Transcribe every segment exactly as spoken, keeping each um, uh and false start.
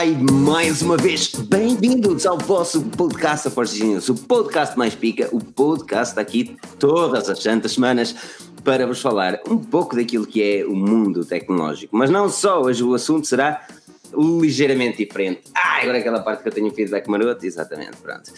Olá e mais uma vez bem-vindos ao vosso podcast da Forge News, o podcast mais pica, o podcast daqui todas as santas semanas para vos falar um pouco daquilo que é o mundo tecnológico, mas não só, hoje o assunto será ligeiramente diferente. Ah, agora aquela parte que eu tenho feedback maroto, exatamente, pronto.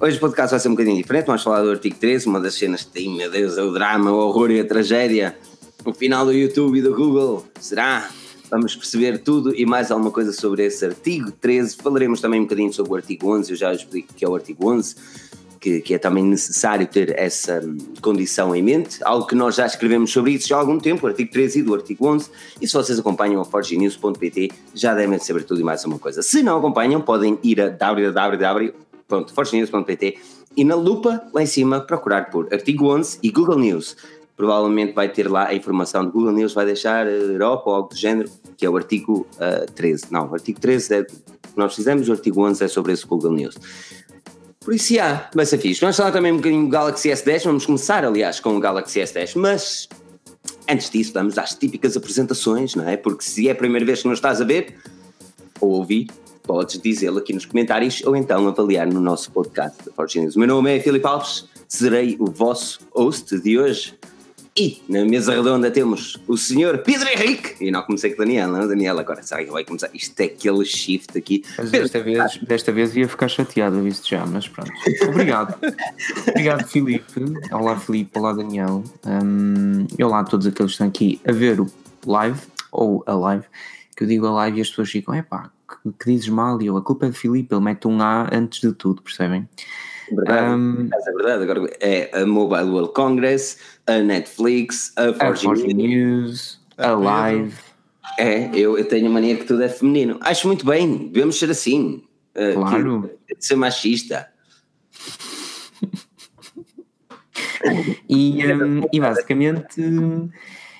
Hoje o podcast vai ser um bocadinho diferente, vamos falar do artigo treze, uma das cenas que tem, meu Deus, é o drama, o horror e a tragédia, o final do YouTube e do Google, será? Vamos perceber tudo e mais alguma coisa sobre esse artigo treze, falaremos também um bocadinho sobre o artigo onze, eu já explico que é o artigo onze, que, que é também necessário ter essa condição em mente, algo que nós já escrevemos sobre isso já há algum tempo, o artigo treze e do artigo onze, e se vocês acompanham a Forge News ponto P T já devem saber tudo e mais alguma coisa. Se não acompanham, podem ir a w w w ponto forge news ponto P T e na lupa lá em cima procurar por artigo onze e Google News. Provavelmente vai ter lá a informação de Google News, vai deixar Europa ou algo do género, que é o artigo uh, treze. Não, o artigo treze é o que nós fizemos, o artigo onze é sobre esse Google News. Por isso há, vai ser fixe. Vamos falar também um bocadinho do Galaxy S dez, vamos começar aliás com o Galaxy S dez, mas antes disso vamos às típicas apresentações, não é? Porque se é a primeira vez que nos estás a ver, ou ouvir, podes dizê-lo aqui nos comentários ou então avaliar no nosso podcast da Forge News. O meu nome é Filipe Alves, serei o vosso host de hoje. E na mesa redonda temos o senhor Pedro Henrique, e não comecei com o Daniel, não, Daniel agora sabe que vai começar, isto é aquele shift aqui. Mas desta vez, desta vez ia ficar chateado, eu disse já, mas pronto, obrigado, obrigado Filipe, olá Filipe, olá Daniel, um, e olá a todos aqueles que estão aqui a ver o live, ou a live, que eu digo a live e as pessoas ficam, epá, que, que dizes mal, e eu, a culpa é de Filipe, ele mete um A antes de tudo, percebem? Verdade, um, é verdade, agora é a Mobile World Congress, a Netflix, a Forge News, a Live. É, eu, eu tenho a mania que tudo é feminino. Acho muito bem, devemos ser assim. Uh, claro. Que, de ser machista. e, um, e, basicamente,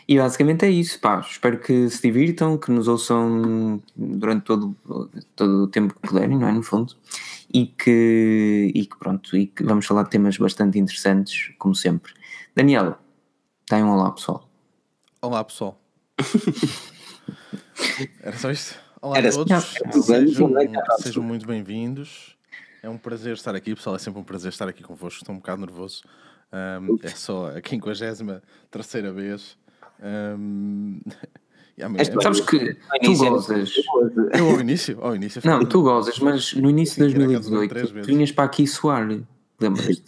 e basicamente é isso, pá. Espero que se divirtam, que nos ouçam durante todo, todo o tempo que puderem, não é? No fundo. E que, e que pronto, e que vamos falar de temas bastante interessantes, como sempre. Daniel, dá um olá pessoal. Olá pessoal. Era só isto? Olá Era a todos, só... sejam, sejam muito bem-vindos, é um prazer estar aqui pessoal, é sempre um prazer estar aqui convosco, estou um bocado nervoso, um, é só a quinquagésima terceira vez. Um... É, sabes que tu gozas eu, ao início, ao início não, tu gozas, mas no início de dois mil e dezoito tu vinhas para aqui suar, lembras-te?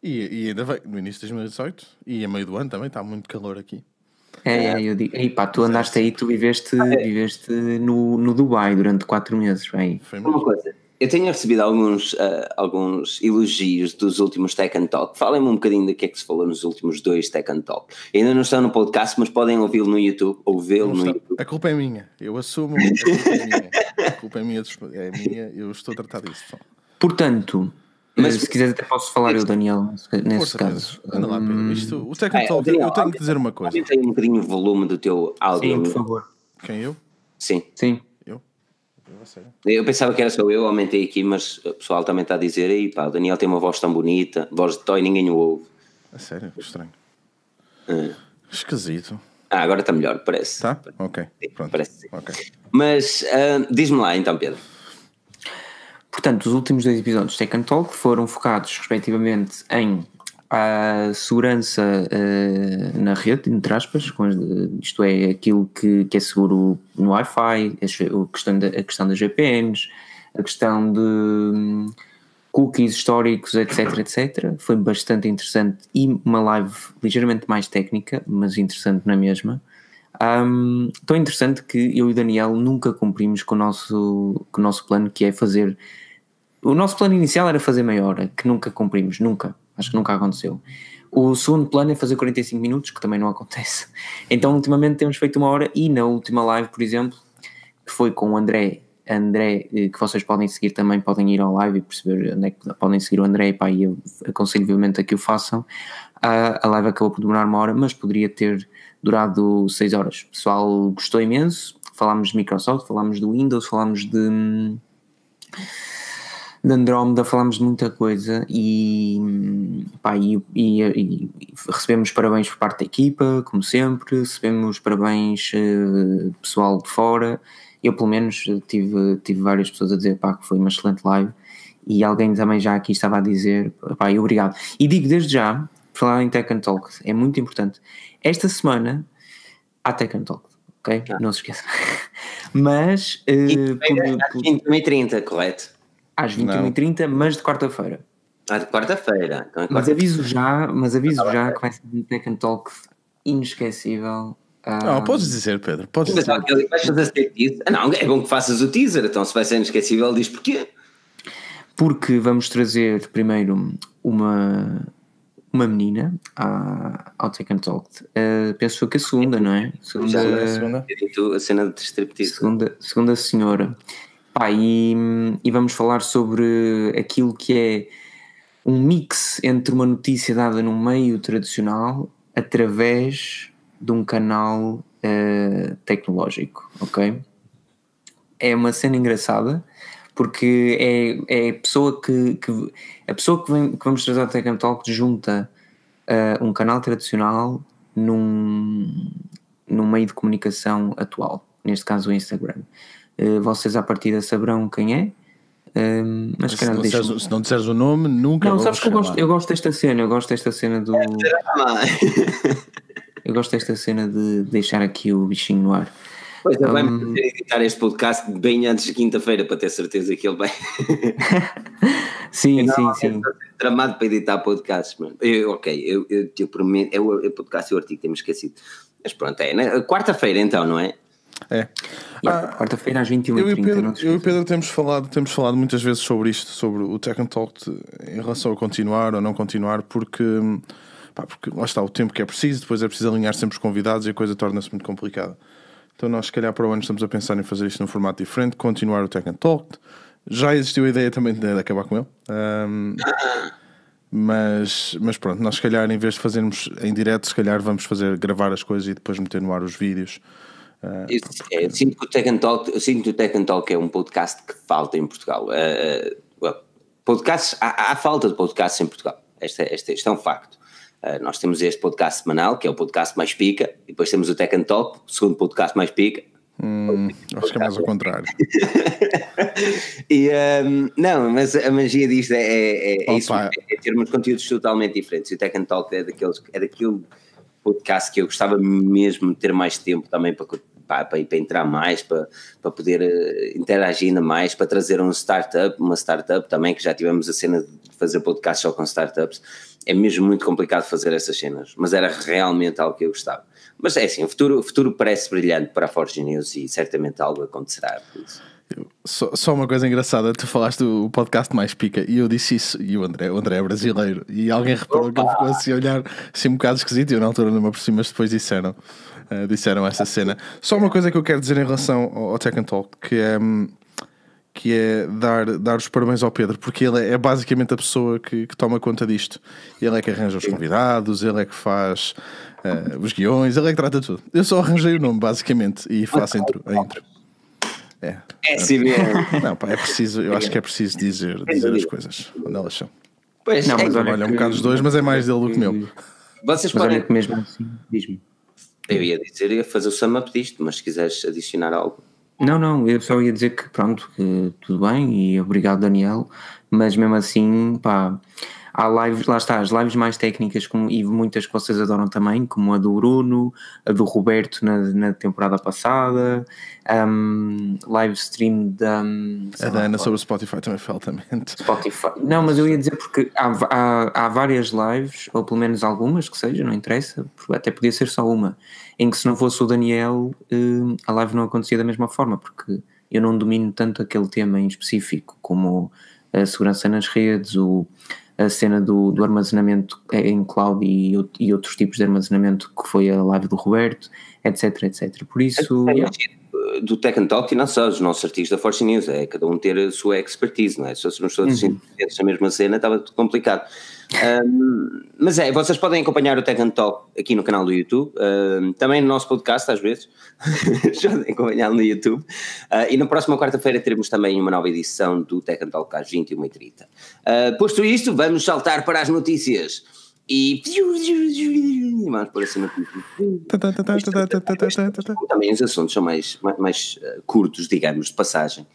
E, e ainda vai, no início de dois mil e dezoito e a meio do ano também está muito calor aqui. É, é eu digo, e pá, tu andaste aí, tu viveste, ah, é. viveste no, no Dubai durante quatro meses, bem. Foi uma coisa. Eu tenho recebido alguns, uh, alguns elogios dos últimos Tech and Talk. Falem-me um bocadinho do que é que se falou nos últimos dois Tech and Talk. Ainda não estão no podcast, mas podem ouvi-lo no YouTube, ou vê-lo no YouTube. A culpa é minha, eu assumo. A culpa é minha, a culpa é minha, é minha, eu estou a tratar disso. Pessoal. Portanto, mas se quiseres até posso falar eu, Daniel, nesse caso. Anda lá, Pedro. Isto, o Tech and Talk, eu tenho que dizer uma coisa. Tem um bocadinho o volume do teu áudio. Sim, por favor. Quem, eu? Sim. Sim. Eu pensava que era só eu, aumentei aqui, mas o pessoal também está a dizer, aí pá, o Daniel tem uma voz tão bonita, voz de toy, ninguém o ouve. A sério? Estranho. Ah. Esquisito. Ah, agora está melhor, parece. Tá? Ok, pronto. Parece. Okay. Mas uh, diz-me lá então, Pedro. Portanto, os últimos dois episódios de Tech and Talk foram focados respectivamente em a segurança uh, na rede, entre aspas, com, isto é, aquilo que, que é seguro no Wi-Fi, a questão, da, a questão das V P Ns, a questão de um, cookies históricos, etc, etc. Foi bastante interessante e uma live ligeiramente mais técnica, mas interessante na mesma. Um, tão interessante que eu e o Daniel nunca cumprimos com o nosso, com o nosso plano, que é fazer... O nosso plano inicial era fazer meia hora, que nunca cumprimos, nunca. Acho que nunca aconteceu. O segundo plano é fazer quarenta e cinco minutos, que também não acontece. Então, ultimamente temos feito uma hora e na última live, por exemplo, que foi com o André, André que vocês podem seguir também, podem ir ao live e perceber onde é que podem seguir o André, e pá, eu aconselho vivamente a que o façam. A live acabou por demorar uma hora, mas poderia ter durado seis horas. O pessoal gostou imenso, falámos de Microsoft, falámos do Windows, falámos de... de Andrómeda, falámos de muita coisa e, pá, e, e, e recebemos parabéns por parte da equipa, como sempre, recebemos parabéns uh, pessoal de fora eu pelo menos tive, tive várias pessoas a dizer pá, que foi uma excelente live, e alguém também já aqui estava a dizer pá, obrigado. E digo desde já, falar em Tech and Talk, é muito importante, esta semana há Tech and Talk, ok? Ah. Não se esqueça. Mas... quinta-feira, às vinte e uma e trinta, correto? Às vinte e uma e trinta, mas de quarta-feira. Ah, de quarta-feira. Então, quarta-feira. Mas aviso já, mas aviso ah, já que vai ser um Tech and Talk inesquecível. Ah, não, podes dizer, Pedro, podes dizer. Ah, não, é bom que faças o teaser, então se vai ser inesquecível, diz porquê. Porque vamos trazer primeiro uma, uma menina à, ao Tech and Talk. Uh, penso que a segunda, não é? Segunda, já é a segunda. A cena de striptease. Segunda, segunda senhora. Pá, e, e vamos falar sobre aquilo que é um mix entre uma notícia dada no meio tradicional através de um canal uh, tecnológico, ok? É uma cena engraçada, porque é, é a pessoa que, que a pessoa que, vem, que vamos trazer ao Tech and Talk junta uh, um canal tradicional num, num meio de comunicação atual, neste caso o Instagram. Uh, vocês à partida saberão quem é. Um, mas se, não disseres, um... se não disseres o nome, nunca. Não, sabes que eu gosto, eu gosto desta cena, eu gosto desta cena do. eu gosto desta cena de deixar aqui o bichinho no ar. Pois é, um... vai-me fazer editar este podcast bem antes de quinta-feira para ter certeza que ele vai. sim, eu sim, sim. Tramado para editar podcasts, mano. Eu, ok, eu, eu, eu prometo. É o podcast e o artigo, temos esquecido. Mas pronto, é. Né? Quarta-feira então, não é? É. Yeah, ah, quarta-feira às vinte e uma e trinta. Eu e Pedro, eu e Pedro temos, falado, temos falado muitas vezes sobre isto, sobre o Tech and Talk em relação a continuar ou não continuar, porque, pá, porque lá está o tempo que é preciso, depois é preciso alinhar sempre os convidados e a coisa torna-se muito complicada. Então nós se calhar para o ano estamos a pensar em fazer isto num formato diferente, continuar o Tech and Talk. Já existiu a ideia também de acabar com ele, um, mas, mas pronto, nós se calhar em vez de fazermos em direto, se calhar vamos fazer, gravar as coisas e depois meter no ar os vídeos. Uh, eu, porque... é, eu sinto que o Tech and Talk, eu sinto que o Tech and Talk é um podcast que falta em Portugal. Uh, well, podcasts, há, há falta de podcasts em Portugal. Este, este, este é um facto. Uh, nós temos este podcast semanal, que é o podcast mais pica, e depois temos o Tech and Talk, o segundo podcast mais pica. Hum, acho que é mais ao contrário. e, um, não, mas a magia disto é, é, é isso, é, é termos conteúdos totalmente diferentes. E o Tech and Talk é, daqueles, é daquilo podcast que eu gostava mesmo de ter mais tempo também para, para, para, para entrar mais, para, para poder uh, interagir ainda mais, para trazer um startup, uma startup também, que já tivemos a cena de fazer podcast só com startups. É mesmo muito complicado fazer essas cenas, mas era realmente algo que eu gostava. Mas é assim, o futuro, o futuro parece brilhante para a Forge News e certamente algo acontecerá por isso. Só, só uma coisa engraçada, tu falaste do podcast mais pica e eu disse isso, e o André, o André é brasileiro, e alguém reparou que ele ficou assim a olhar assim um bocado esquisito, e eu na altura não me aproximo, mas depois disseram, uh, disseram essa cena. Só uma coisa que eu quero dizer em relação ao, ao Tech and Talk, que é, que é dar, dar os parabéns ao Pedro, porque ele é, é basicamente a pessoa que, que toma conta disto. Ele é que arranja os convidados, ele é que faz uh, os guiões, ele é que trata de tudo. Eu só arranjei o nome basicamente e faço a intro, a intro. É, é assim mesmo. Não, pá, é preciso, eu acho que é preciso dizer, dizer as coisas onde elas são. Pois não, mas é, olha, um bocado os dois, mas é mais dele do que meu. Vocês podem. Mesmo assim, diz-me. Eu ia dizer, ia fazer o sum-up disto, mas se quiseres adicionar algo. Não, não, eu só ia dizer que pronto, que tudo bem e obrigado, Daniel, mas mesmo assim, pá, há lives, lá está, as lives mais técnicas como, e muitas que vocês adoram também, como a do Bruno, a do Roberto na, na temporada passada, um, live stream da... A da Ana sobre o Spotify também foi altamente. Spotify. Não, mas eu ia dizer porque há, há, há várias lives, ou pelo menos algumas que seja, não interessa, até podia ser só uma, em que se não fosse o Daniel, a live não acontecia da mesma forma, porque eu não domino tanto aquele tema em específico, como a segurança nas redes, o... a cena do, do armazenamento em cloud e, e outros tipos de armazenamento que foi a live do Roberto, etc, etc, por isso é, yeah. Do Tech and Talk e não só os nossos artigos da Force News, é cada um ter a sua expertise, não é? Só se não todos uhum. na mesma cena estava tudo complicado. Um, mas é, vocês podem acompanhar o Tech and Talk aqui no canal do YouTube, um, também no nosso podcast às vezes já acompanhá-lo no YouTube, uh, e na próxima quarta-feira teremos também uma nova edição do Tech and Talk às vinte e uma e trinta. Uh, posto isto, vamos saltar para as notícias. e vamos por assim. Também os assuntos são mais, mais, mais curtos, digamos, de passagem.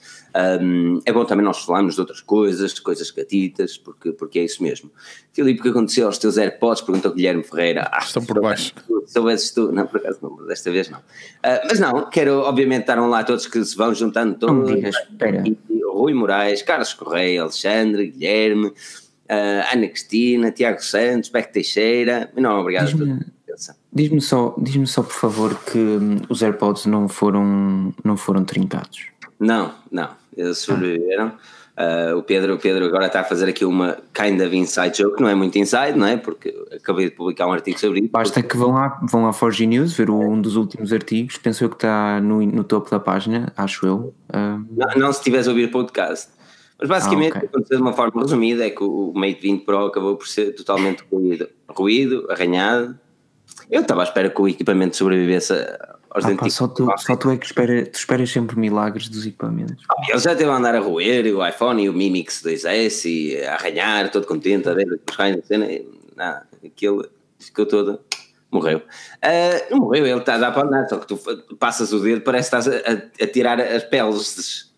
Um, é bom também nós falarmos de outras coisas, de coisas gatitas, porque, porque é isso mesmo. Filipe, o que aconteceu aos teus AirPods? Perguntou Guilherme Ferreira. Ah, estão por baixo. Soubesses tu? Não, por acaso não, desta vez não. Uh, mas não, quero obviamente estar um lá a todos que se vão juntando todos. Rui Moraes, Carlos Correia, Alexandre, Guilherme... Uh, Ana Cristina, Tiago Santos, Beck Teixeira. Não, obrigado. Diz-me, diz-me, só, diz-me só por favor que um, os AirPods não foram, não foram trincados. Não, não, eles sobreviveram. ah. uh, o, Pedro, o Pedro agora está a fazer aqui uma kind of inside joke. Não é muito inside, não é? Porque acabei de publicar um artigo sobre isso. Basta porque... que vão lá, vão lá à Forge News ver um dos últimos artigos. Penso eu que está no, no topo da página, acho eu. uh... não, não se tivesse a ouvir podcast. Mas basicamente, ah, okay. aconteceu de uma forma resumida, é que o Mate vinte Pro acabou por ser totalmente ruído, ruído arranhado. Eu estava à espera que o equipamento sobrevivesse aos ah, dentícios. Só, tu, só tu é que espera, tu esperas sempre milagres dos equipamentos. Ah, ele já teve a andar a roer o iPhone e o Mi Mix dois S e a arranhar, todo contente, a ver os raios na cena. Nada, aquilo ficou todo... Morreu. Uh, não morreu, ele está a dar para andar, só que tu passas o dedo, parece que estás a, a, a tirar as peles.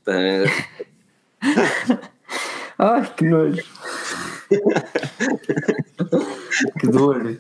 Ai, que nojo. Que dor.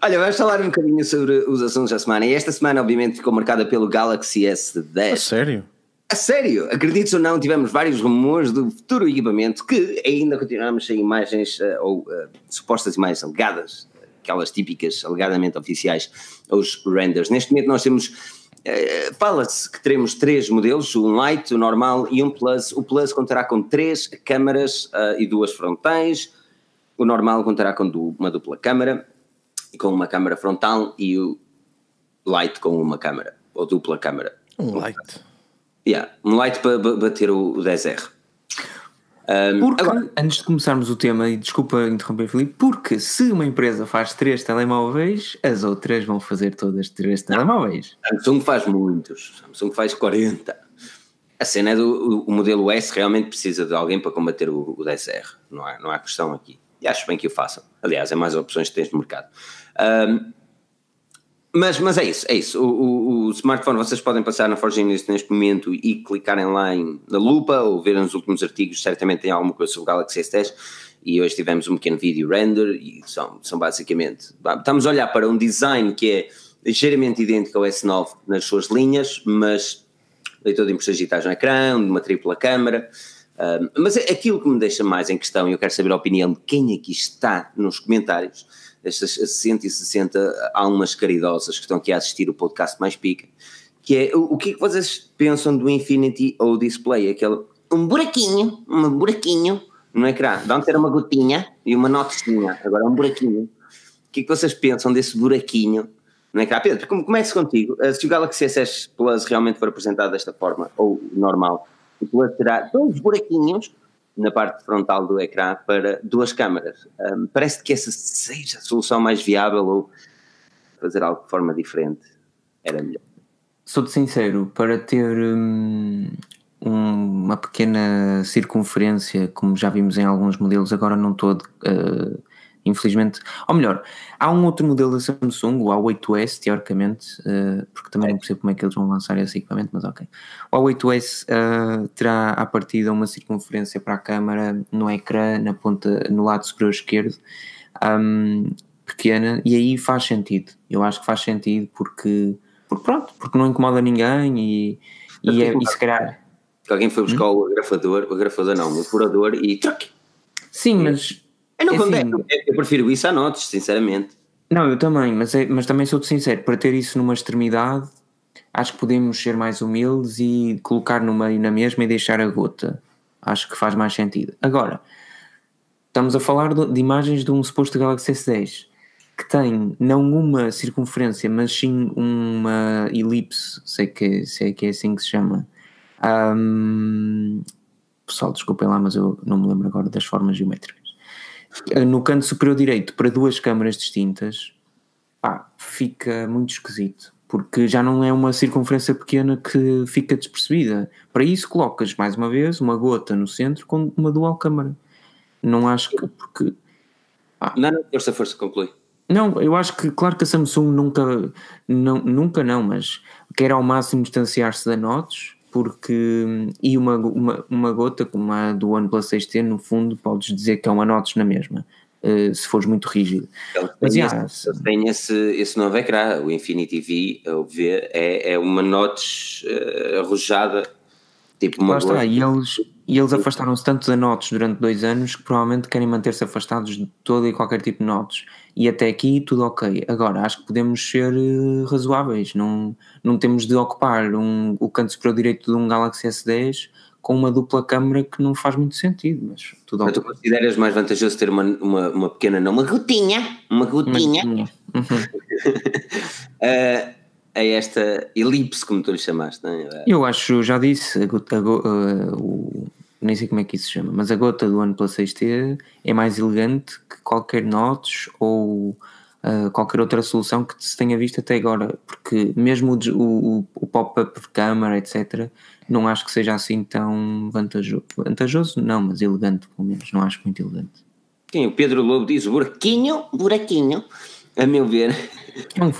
Olha, vamos falar um bocadinho sobre os assuntos da semana. E esta semana obviamente ficou marcada pelo Galaxy S dez. A sério? A sério, acredites ou não, tivemos vários rumores do futuro equipamento, que ainda continuamos sem imagens ou uh, supostas imagens alegadas, aquelas típicas alegadamente oficiais, os renders. Neste momento nós temos... Uh, fala-se que teremos três modelos, um Lite, o normal e um Plus. O Plus contará com três câmaras uh, e duas frontais. O normal contará com du- uma dupla câmara, com uma câmara frontal, e o Lite com uma câmara, ou dupla câmara. Um Lite. Yeah, um Lite para bater o, o dez R. Um, porque, agora, antes de começarmos o tema, e desculpa interromper, Filipe, porque se uma empresa faz três telemóveis, as outras vão fazer todas três telemóveis. Samsung faz muitos, Samsung faz quarenta. A cena é do o modelo S, realmente precisa de alguém para combater o, o dez R, não há, não há questão aqui. E acho bem que o façam. Aliás, é mais opções que tens no mercado. Um, Mas, mas é isso, é isso. O, o, o smartphone, vocês podem passar na Forge News neste momento e clicarem lá em, na lupa, ou verem os últimos artigos. Certamente tem alguma coisa sobre o Galaxy S dez, e hoje tivemos um pequeno vídeo render, e são, são basicamente... Estamos a olhar para um design que é ligeiramente idêntico ao S nove nas suas linhas, mas leitor de impressões digitais no ecrã, uma tripla câmara. Um, mas aquilo que me deixa mais em questão, e eu quero saber a opinião de quem aqui está nos comentários... Estas cento e sessenta almas caridosas que estão aqui a assistir o podcast mais pica, que é, o, o que é que vocês pensam do Infinity ou Display? Aquele, um buraquinho, um buraquinho no ecrã, de antes era uma gotinha e uma notezinha, agora é um buraquinho. O que é que vocês pensam desse buraquinho no ecrã? Pedro, como começo contigo, se o Galaxy S dez Plus realmente for apresentado desta forma, ou normal, o Plus terá dois buraquinhos na parte frontal do ecrã para duas câmaras. Um, parece que essa seja a solução mais viável, ou fazer algo de forma diferente era melhor. Sou-te sincero, para ter um, uma pequena circunferência, como já vimos em alguns modelos, agora não estou, uh, infelizmente, ou melhor, há um outro modelo da Samsung, o A oito S, teoricamente, uh, porque também é. não percebo como é que eles vão lançar esse equipamento, mas ok. O A oito S uh, terá à partida uma circunferência para a câmara no ecrã, na ponta, no lado superior esquerdo, um, pequena, e aí faz sentido. Eu acho que faz sentido porque, porque pronto, porque não incomoda ninguém, e, e, é, e se calhar... Que alguém foi buscar hum? o agrafador, o agrafador não, o furador e... Sim, mas... Eu, não assim, eu prefiro isso a notas, sinceramente. Não, eu também, mas, é, mas também sou-te sincero, para ter isso numa extremidade, acho que podemos ser mais humildes e colocar no meio na mesma e deixar a gota. Acho que faz mais sentido. Agora, estamos a falar de, de imagens de um suposto Galaxy S dez, que tem não uma circunferência, mas sim uma elipse, sei que, sei que é assim que se chama. Um, pessoal, desculpem lá, mas eu não me lembro agora das formas geométricas. No canto superior direito, para duas câmaras distintas, pá, fica muito esquisito, porque já não é uma circunferência pequena que fica despercebida. Para isso colocas, mais uma vez, uma gota no centro com uma dual câmara. Não acho que... porque Ah. Não, não, força, força, conclui. Não, eu acho que, claro que a Samsung nunca, não, nunca não, mas quer ao máximo distanciar-se da Notes, porque, e uma, uma, uma gota como a do OnePlus seis T, no fundo podes dizer que é uma Notes na mesma, se fores muito rígido. Então, mas tem, já, esse, se... tem esse, esse novo ecrã, o Infinity V, o V é, é uma Notes uh, arrojada, tipo uma gota. E eles... E eles afastaram-se tanto da Notes durante dois anos que provavelmente querem manter-se afastados de todo e qualquer tipo de Notes. E até aqui tudo ok. Agora, acho que podemos ser uh, razoáveis. Não, não temos de ocupar um, o canto superior direito de um Galaxy S dez com uma dupla câmara que não faz muito sentido. Mas tudo ok. Tu consideras mais vantajoso ter uma, uma, uma pequena, não, uma gotinha? Uma gotinha. Uma gotinha. Uhum. uh, a esta elipse, como tu lhe chamaste, não é? Eu acho, já disse, a gota, a go, uh, o, nem sei como é que isso se chama, mas a gota do OnePlus seis T é mais elegante que qualquer Notes ou uh, qualquer outra solução que se tenha visto até agora, porque mesmo o, o, o pop-up de câmara, etcétera, não acho que seja assim tão vantajoso. Vantajoso não, mas elegante, pelo menos, não acho muito elegante. Quem? O Pedro Lobo diz buraquinho, buraquinho. A meu ver,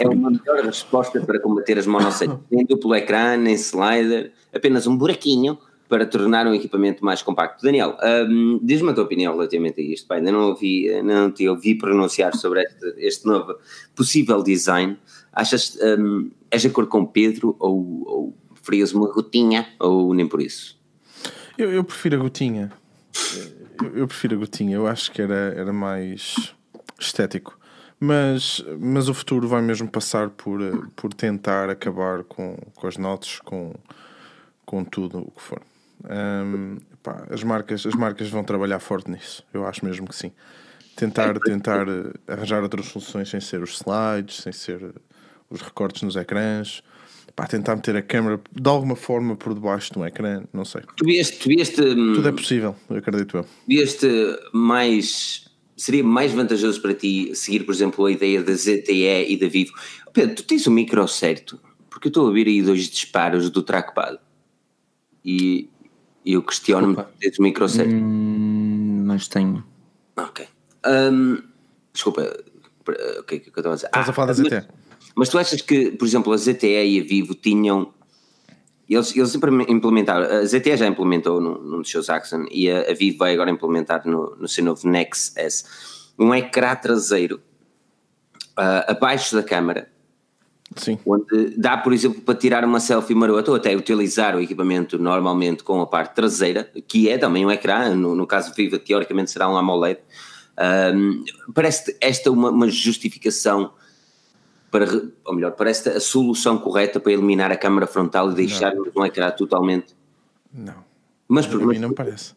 é uma melhor resposta para combater as monocelhas. Nem duplo ecrã, nem slider, apenas um buraquinho para tornar um equipamento mais compacto. Daniel, um, diz-me a tua opinião relativamente a isto. Pai, ainda não, ouvi, não te ouvi pronunciar sobre este, este novo possível design. Achas, um, és de acordo com o Pedro ou, ou preferias uma gotinha ou nem por isso? Eu, eu prefiro a gotinha. Eu, eu prefiro a gotinha. Eu acho que era, era mais estético. Mas, mas o futuro vai mesmo passar por, por tentar acabar com, com as notas, com, com tudo o que for. Um, pá, as, marcas, as marcas vão trabalhar forte nisso, eu acho mesmo que sim. Tentar, tentar arranjar outras soluções sem ser os slides, sem ser os recortes nos ecrãs. Pá, tentar meter a câmera de alguma forma por debaixo de um ecrã, não sei. Tu vieste, tu vieste, tudo é possível, eu acredito eu. Vieste mais... Seria mais vantajoso para ti seguir, por exemplo, a ideia da Z T E e da Vivo? Pedro, tu tens o micro certo? Porque eu estou a ouvir aí dois disparos do trackpad. E eu questiono-me se tens o micro certo. Hum, mas tenho. Ok. Um, desculpa, o que é que eu estava a dizer? Estás ah, a falar da Z T E. Mas, mas tu achas que, por exemplo, a Z T E e a Vivo tinham... Eles, eles implementaram, a Z T E já implementou num dos seus Axon e a, a Vivo vai agora implementar no, no seu novo Nexus S um ecrã traseiro uh, abaixo da câmara. Sim. Onde dá, por exemplo, para tirar uma selfie marota ou até utilizar o equipamento normalmente com a parte traseira, que é também um ecrã, no, no caso Vivo teoricamente será um AMOLED. Uh, parece esta uma, uma justificação... Para, ou melhor, parece a solução correta para eliminar a câmara frontal e deixarmos um ecrã totalmente... Não. Mas por a mim não parece.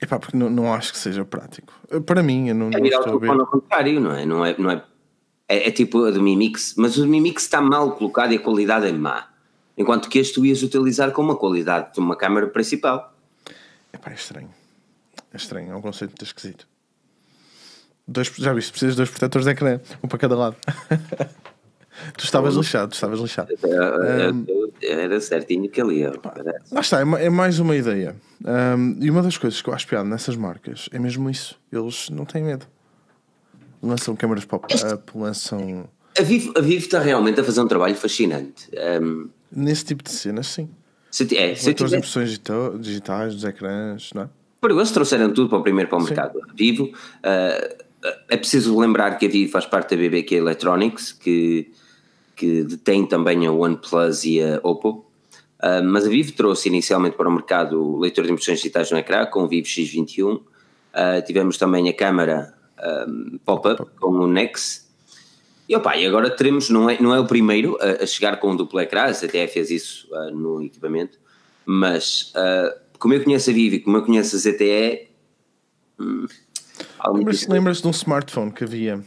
É pá, porque não, não acho que seja prático. Para mim, eu não, é não estou a ver... É ao contrário, não é? Não é, não é, é, é tipo a do Mi Mix, mas o Mi Mix está mal colocado e a qualidade é má. Enquanto que este tu ias utilizar com uma qualidade de uma câmara principal. É pá, é estranho. É estranho, é um conceito muito esquisito. Dois, já viste, precisas de dois protetores de ecrã, um para cada lado. Tu estavas lixado, tu estavas lixado. Era, era certinho que ali. Lá está, é mais uma ideia. Um, e uma das coisas que eu acho piada nessas marcas é mesmo isso. Eles não têm medo. Lançam câmaras pop-up, lançam... A Vivo, a Vivo está realmente a fazer um trabalho fascinante. Um... Nesse tipo de cenas, sim. Se t- é, se tivesse... impressões digitais, dos ecrãs, não é? Porque eles trouxeram tudo para o primeiro para o mercado. A Vivo... Uh, é preciso lembrar que a Vivo faz parte da B B Q Electronics, que... que detém também a OnePlus e a Oppo, uh, mas a Vivo trouxe inicialmente para o mercado o leitor de impressões digitais no ecrã com o Vivo X vinte e um, uh, tivemos também a câmara um, pop-up com o Nexus, e opa, e agora teremos, não é, não é o primeiro a, a chegar com o duplo ecrã, a Z T E fez isso uh, no equipamento, mas uh, como eu conheço a Vivo e como eu conheço a Z T E... Hum, lembras-te, lembras-te de um smartphone que havia,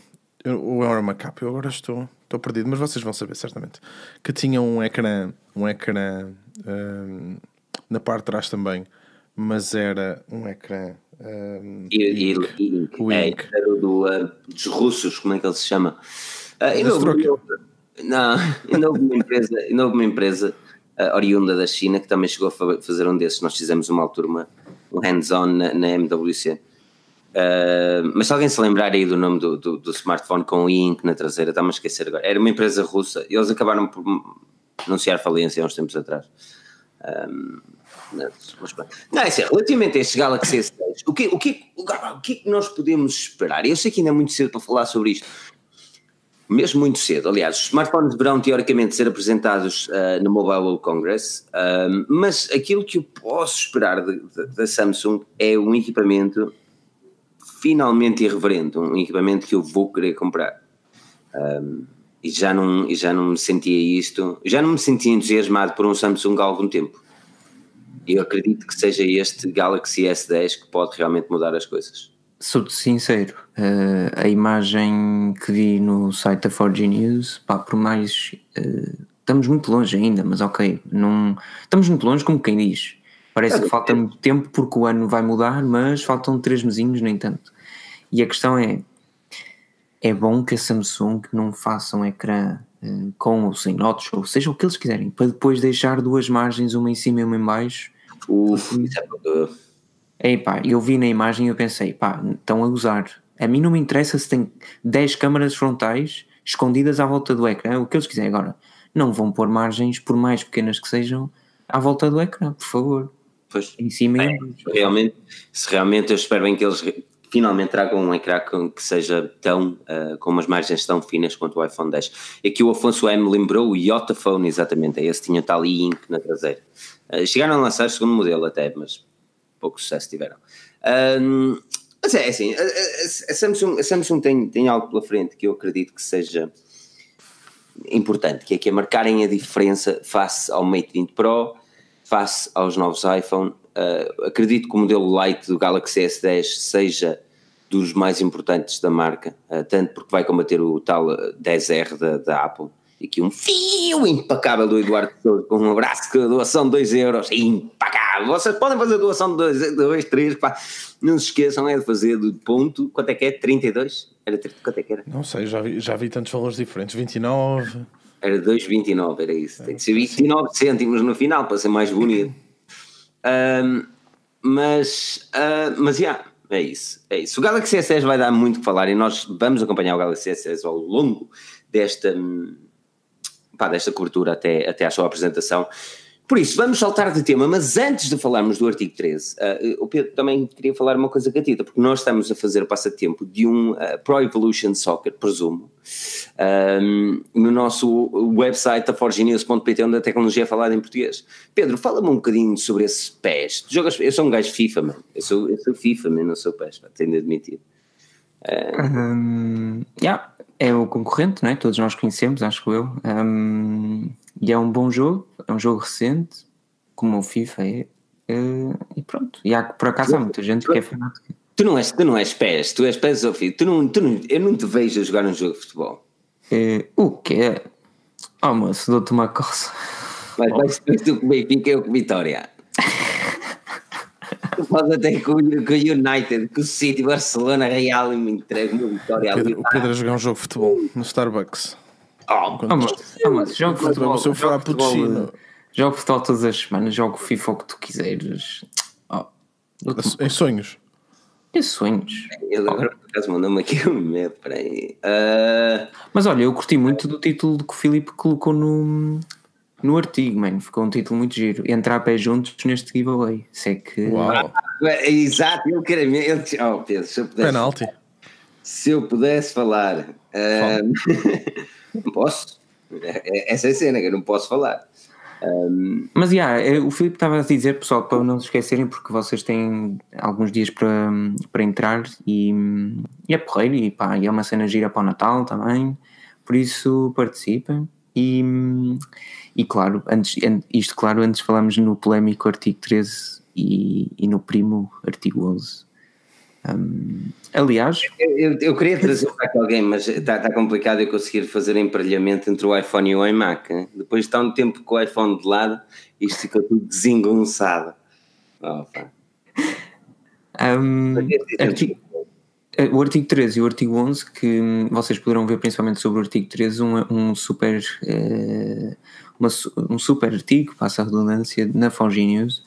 ou era uma capa, eu agora estou... Estou perdido, mas vocês vão saber certamente. Que tinha um ecrã, um ecrã um, na parte de trás também, mas era um ecrã. Um, e, ink, e, ink. O é, ink. Era do, uh, dos russos, como é que ele se chama? Uh, ainda houve, não, ainda houve uma empresa, ainda houve uma empresa uh, oriunda da China que também chegou a fazer um desses. Nós fizemos uma altura, uma, um hands-on na, na M W C. Uh, mas se alguém se lembrar aí do nome do, do, do smartphone com ink na traseira, está-me a esquecer agora, era uma empresa russa, eles acabaram por anunciar falência há uns tempos atrás. Um, mas, não, isso é, relativamente a este Galaxy S dez, o que, o, que, o que é que nós podemos esperar? Eu sei que ainda é muito cedo para falar sobre isto, mesmo muito cedo, aliás, os smartphones deverão teoricamente ser apresentados uh, no Mobile World Congress, uh, mas aquilo que eu posso esperar de, de, da Samsung é um equipamento finalmente irreverente, um equipamento que eu vou querer comprar, um, e, já não, e já não me sentia isto, já não me sentia entusiasmado por um Samsung há algum tempo, e eu acredito que seja este Galaxy S dez que pode realmente mudar as coisas. Sou-te sincero, uh, a imagem que vi no site da Forge News, pá, por mais, uh, estamos muito longe ainda, mas ok, não, estamos muito longe como quem diz. Parece que falta muito tempo porque o ano vai mudar, mas faltam três mesinhos, nem tanto. E a questão é, é bom que a Samsung não faça um ecrã uh, com ou sem notas, ou seja o que eles quiserem, para depois deixar duas margens, uma em cima e uma em baixo. Uf, isso é porque... Ei, pá, eu vi na imagem e eu pensei, pá, estão a usar. A mim não me interessa se tem dez câmaras frontais escondidas à volta do ecrã, o que eles quiserem. Agora, não vão pôr margens, por mais pequenas que sejam, à volta do ecrã, por favor. Pois, em si mesmo. É, realmente, se realmente eu espero bem que eles finalmente tragam um ecrã que seja tão, uh, com umas margens tão finas quanto o iPhone X. Aqui o Afonso M lembrou o Yotafone, exatamente, é esse, tinha tal ink na traseira. Uh, chegaram a lançar o segundo modelo até, mas pouco sucesso tiveram. Um, mas é assim, a, a Samsung, a Samsung tem, tem algo pela frente que eu acredito que seja importante, que é que é marcarem a diferença face ao Mate vinte Pro, face aos novos iPhone. Uh, acredito que o modelo Lite do Galaxy S dez seja dos mais importantes da marca, uh, tanto porque vai combater o tal dez R da, da Apple, e aqui um fio impecável do Eduardo Sousa, com um abraço, doação de dois euros, impecável. Vocês podem fazer doação de dois, dois, três, pá, não se esqueçam, é de fazer do ponto, quanto é que é? trinta e dois? Era trinta, quanto é que era? Não sei, já vi, já vi tantos valores diferentes, vinte e nove... Era dois vírgula vinte e nove, era isso. Tem que ser vinte e nove cêntimos no final para ser mais bonito. um, mas, uh, mas, já, yeah, é isso, é isso. O Galaxy S dez vai dar muito que falar e nós vamos acompanhar o Galaxy S dez ao longo desta, pá, desta cobertura até, até à sua apresentação. Por isso, vamos saltar de tema, mas antes de falarmos do artigo treze, uh, o Pedro também queria falar uma coisa gatita, porque nós estamos a fazer o passatempo de um uh, Pro Evolution Soccer, presumo, um, no nosso website da Forge News ponto P T, onde a tecnologia é falada em português. Pedro, fala-me um bocadinho sobre esse P E S. Tu jogas, eu sou um gajo FIFA, mano. Eu sou, eu sou FIFA, mas não sou P E S, tenho de admitir. Uh, um, yeah, é o concorrente, não é? Todos nós conhecemos, acho que eu. Um, e é um bom jogo, é um jogo recente, como o FIFA é, uh, e pronto. E há, por acaso, há muita gente que é fanática. Tu não és, tu não és P E S, tu és P E S ou FIFA? Tu não, tu não, eu não te vejo a jogar um jogo de futebol. Uh, o quê? Oh, moço, dou-te uma coça. Mas vais tu com o Benfica e eu com Vitória. Tu podes até com o United, com o City, Barcelona, Real, e me entrego uma vitória. O Pedro, o Pedro a jogar um jogo de futebol no Starbucks. Oh, oh, mas, oh, mas jogo de futebol, futebol, jogo, futebol, futebol jogo futebol todas as semanas, jogo FIFA o que tu quiseres. Oh, em sonhos. Em sonhos. Ele agora por acaso mandou-me aqui um medo, peraí. Uh... Mas olha, eu curti muito do título que o Filipe colocou no, no artigo, mano. Ficou um título muito giro. Entrar a pé juntos neste giveaway. Se é que. Uau. Ah, exato, eu quero mesmo. Oh, Pedro, se eu pudesse. Penalti. Se eu pudesse falar. Uh... Não posso, essa é a cena que eu não posso falar. Um... Mas yeah, o Filipe estava a dizer, pessoal, para não se esquecerem, porque vocês têm alguns dias para, para entrar e, e é porreiro e, pá, e é uma cena gira para o Natal também, por isso participem. E, e claro, antes, isto claro, antes falámos no polémico artigo treze e, e no primo artigo onze. Um, aliás, eu, eu, eu queria trazer para aqui alguém, mas está, está complicado eu conseguir fazer emparelhamento entre o iPhone e o iMac, hein? Depois está um tempo com o iPhone de lado, isto ficou tudo desengonçado. Oh, um, artigo, o artigo treze e o artigo onze, que vocês poderão ver principalmente sobre o artigo treze, um, um super uh, uma, um super artigo, passa a redundância, na Forge News,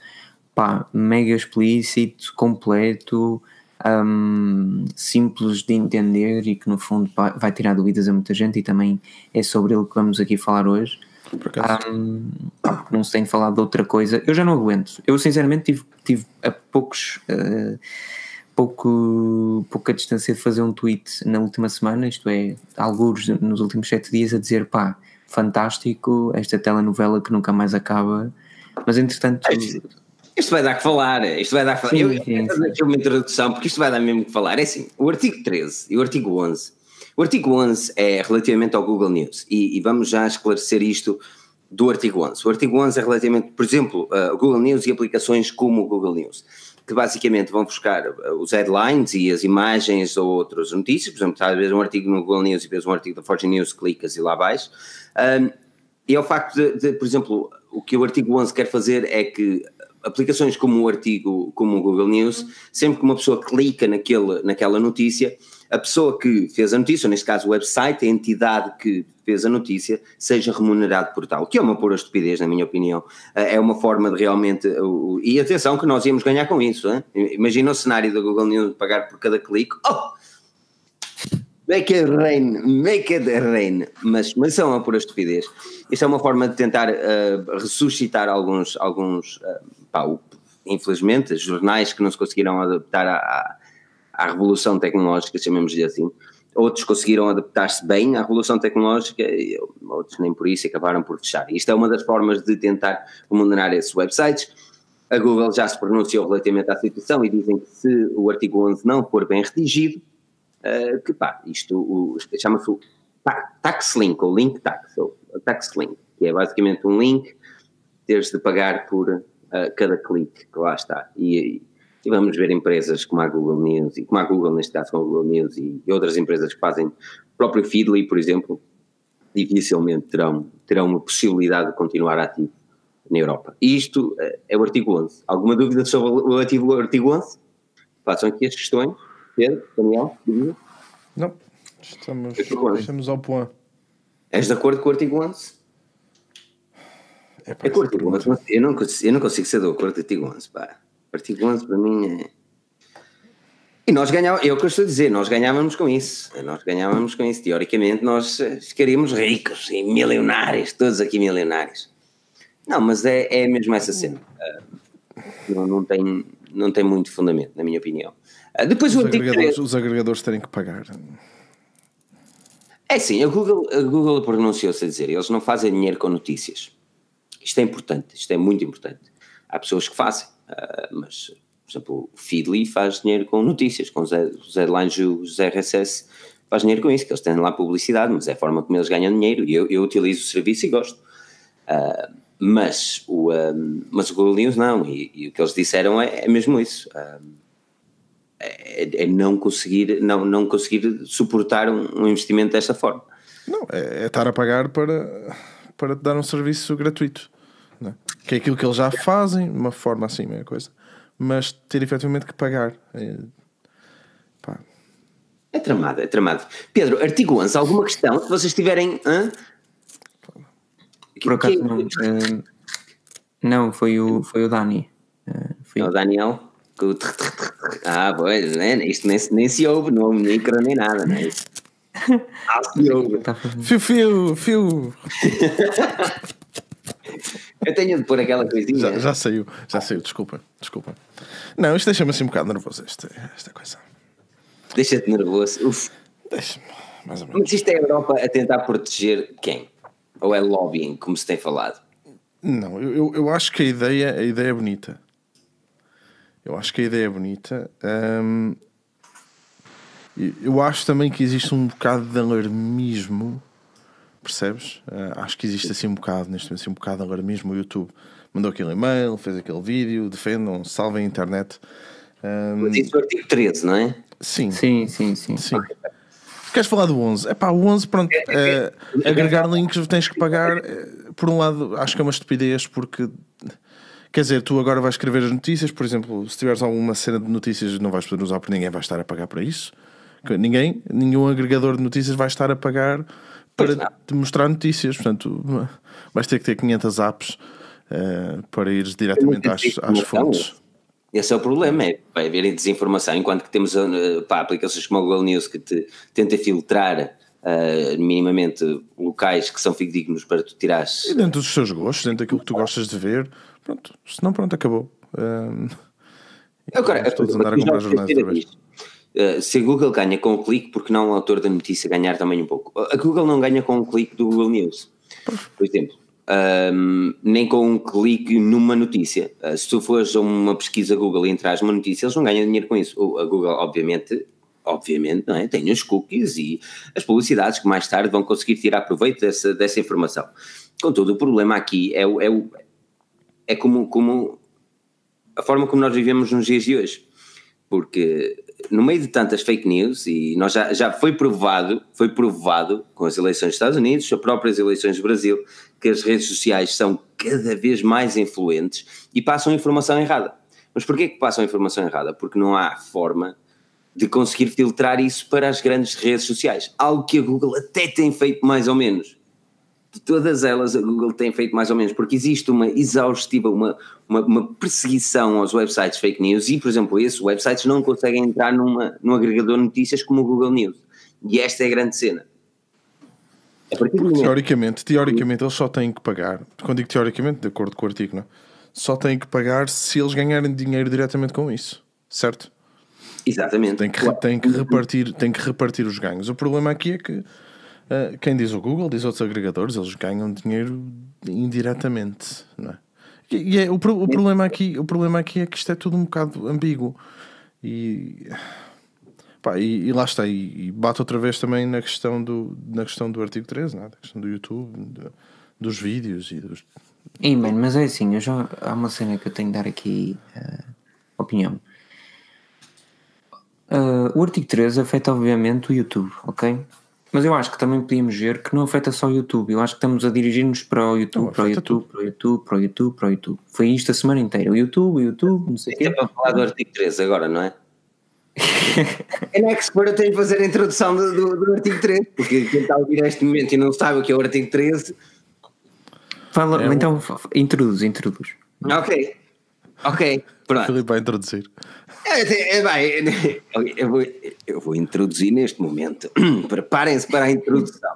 pá, mega explícito, completo. um, simples de entender e que no fundo vai tirar dúvidas a muita gente, e também é sobre ele que vamos aqui falar hoje. Por acaso. Um, não se tem falado de outra coisa. Eu já não aguento. Eu sinceramente tive, tive a poucos... Uh, Pouco, pouca distância de fazer um tweet na última semana, isto é, alguns nos últimos sete dias, a dizer pá, fantástico, esta telenovela que nunca mais acaba, mas entretanto... Isto, isto vai dar que falar, isto vai dar que falar, sim, eu, eu, eu vou fazer uma introdução porque isto vai dar mesmo que falar, é assim, o artigo treze e o artigo onze, o artigo onze é relativamente ao Google News e, e vamos já esclarecer isto do artigo onze, o artigo onze é relativamente, por exemplo, ao Google News e aplicações como o Google News, que basicamente vão buscar os headlines e as imagens ou outras notícias, por exemplo, talvez um artigo no Google News e vês um artigo da Forge News, clicas e lá vais, um, e é o facto de, de, por exemplo, o que o artigo onze quer fazer é que aplicações como o artigo, como o Google News, sempre que uma pessoa clica naquele, naquela notícia, a pessoa que fez a notícia, ou neste caso o website, a entidade que fez a notícia, seja remunerado por tal, que é uma pura estupidez, na minha opinião, é uma forma de realmente, e atenção que nós íamos ganhar com isso, hein? Imagina o cenário do Google News de pagar por cada clique, oh, make it rain, make it rain, mas, mas são uma pura estupidez, isto é uma forma de tentar uh, ressuscitar alguns, alguns uh, pá, infelizmente, jornais que não se conseguiram adaptar à, à, à revolução tecnológica, chamemos-lhe assim. Outros conseguiram adaptar-se bem à revolução tecnológica, e outros nem por isso acabaram por fechar. Isto é uma das formas de tentar remunerar esses websites. A Google já se pronunciou relativamente à situação e dizem que se o artigo onze não for bem redigido, uh, que pá, isto o, chama-se o tax link, ou link tax, ou tax link, que é basicamente um link, teres de pagar por uh, cada clique que lá está. E, e, E vamos ver empresas como a Google News, e como a Google, neste caso, como a Google News e outras empresas que fazem o próprio Feedly, por exemplo, dificilmente terão, terão uma possibilidade de continuar ativo na Europa. E isto é o artigo onze. Alguma dúvida sobre o ativo artigo onze? Façam aqui as questões. Pedro, Daniel, dúvida? Não, estamos, estamos ao ponto. És de acordo com o artigo onze? É para é curto, mas eu não, consigo, eu não consigo ser de acordo com o artigo onze, pá. Artigo onze para mim é... E nós ganhávamos, é o que eu estou a dizer, nós ganhávamos com isso, nós ganhávamos com isso, teoricamente nós ficaríamos ricos e milionários, todos aqui milionários. Não, mas é, é mesmo essa cena, não, não, tem, não tem muito fundamento, na minha opinião. Depois os, agregadores, que... os agregadores terem que pagar... É sim, a Google, a Google pronunciou-se a dizer, eles não fazem dinheiro com notícias, isto é importante, isto é muito importante, há pessoas que fazem. Uh, mas, por exemplo, o Feedly faz dinheiro com notícias, com os headlines, os R S S, faz dinheiro com isso, que eles têm lá publicidade, mas é a forma como eles ganham dinheiro, e eu, eu utilizo o serviço e gosto. Uh, mas, o, um, mas o Google News não, e, e o que eles disseram é, é mesmo isso, uh, é, é não, conseguir, não, não conseguir suportar um, um investimento desta forma. Não, é, é estar a pagar para, para te dar um serviço gratuito. Não. Que é aquilo que eles já fazem, de uma forma assim, meia coisa, mas ter efetivamente que pagar. É, pá. É tramado, é tramado. Pedro, artigo onze, alguma questão? Se vocês tiverem. Hã? Por acaso, que... não. Uh, não, foi o, foi o Dani. Uh, foi o Daniel. Ah, pois, né? Isto nem, nem se ouve, não houve micro nem nada, não é isso? Ah, se ouve. Fio, fio, fio. Eu tenho de pôr aquela coisinha. Já, já saiu, já saiu, desculpa, desculpa. Não, isto deixa-me assim um bocado nervoso, esta, esta coisa. Deixa-te nervoso, uff. Deixa-me, mais ou menos. Mas isto é a Europa a tentar proteger quem? Ou é lobbying, como se tem falado? Não, eu, eu, eu acho que a ideia, a ideia é bonita. Eu acho que a ideia é bonita. Hum, eu acho também que existe um bocado de alarmismo. Percebes? Uh, acho que existe assim um bocado, neste momento, assim, um bocado agora mesmo. O YouTube mandou aquele e-mail, fez aquele vídeo, defendam, salvem a internet. Um... Mas isso é o artigo treze, não é? Sim, sim, sim. sim. sim. Okay. Queres falar do onze? É pá, o onze, pronto. É, é, agregar links tens que pagar. Por um lado, acho que é uma estupidez, porque quer dizer, tu agora vais escrever as notícias, por exemplo, se tiveres alguma cena de notícias, não vais poder usar porque ninguém vai estar a pagar para isso. Ninguém, nenhum agregador de notícias vai estar a pagar para te mostrar notícias, portanto vais ter que ter quinhentas apps uh, para ires diretamente às, às fontes. Esse é o problema, é, vai haver desinformação, enquanto que temos pá, aplicações como a Google News que te, tenta filtrar uh, minimamente locais que são fidedignos para tu tirares... E dentro dos seus gostos, dentro daquilo que tu gostas de ver, pronto, se não, pronto, acabou. Um, Agora, todos andar a comprar jornais outra vez. Uh, se a Google ganha com o clique, porque não o autor da notícia ganhar também um pouco? A Google não ganha com o clique do Google News, por exemplo. Um, nem com um clique numa notícia. Uh, se tu fores a uma pesquisa Google e entrares numa notícia, eles não ganham dinheiro com isso. Ou a Google, obviamente, obviamente, não é? Tem os cookies e as publicidades que mais tarde vão conseguir tirar proveito dessa, dessa informação. Contudo, o problema aqui é, o, é, o, é como, como a forma como nós vivemos nos dias de hoje. Porque no meio de tantas fake news, e nós já, já foi provado, foi provado com as eleições dos Estados Unidos, as próprias eleições do Brasil, que as redes sociais são cada vez mais influentes e passam informação errada. Mas porquê que passam informação errada? Porque não há forma de conseguir filtrar isso para as grandes redes sociais, algo que a Google até tem feito mais ou menos. De todas elas a Google tem feito mais ou menos, porque existe uma exaustiva, uma, uma, uma perseguição aos websites fake news e, por exemplo, esses websites não conseguem entrar numa, num agregador de notícias como o Google News. E esta é a grande cena. A partir do momento... Teoricamente, teoricamente eles só têm que pagar, quando digo teoricamente, de acordo com o artigo, não é? Só têm que pagar se eles ganharem dinheiro diretamente com isso, certo? Exatamente. Tem que, claro. tem que, repartir, tem que repartir os ganhos. O problema aqui é que quem diz o Google, diz outros agregadores, eles ganham dinheiro indiretamente, não é? E é, o, pro, o, problema aqui, o problema aqui é que isto é tudo um bocado ambíguo e, pá, e, e lá está, e, e bato outra vez também na questão do, na questão do artigo treze, não é? Da questão do YouTube, do, dos vídeos e dos... E, bem, mas é assim, eu já, há uma cena que eu tenho de dar aqui uh, opinião. Uh, o artigo treze afeta obviamente o YouTube, ok? Mas eu acho que também podíamos ver que não afeta só o YouTube. Eu acho que estamos a dirigir-nos para o YouTube, não, para, o YouTube para o YouTube, para o YouTube, para o YouTube. Foi isto a semana inteira. O YouTube, o YouTube, não sei o quê. É para falar do artigo treze agora, não é? É na Expert eu tenho que fazer a introdução do, do, do artigo treze, porque quem está a ouvir neste momento e não sabe o que é o artigo treze... Fala, é então, um... introduz, introduz. Ok, ok, pronto. Filipe vai introduzir. Eu vou, eu vou introduzir neste momento. Preparem-se para a introdução.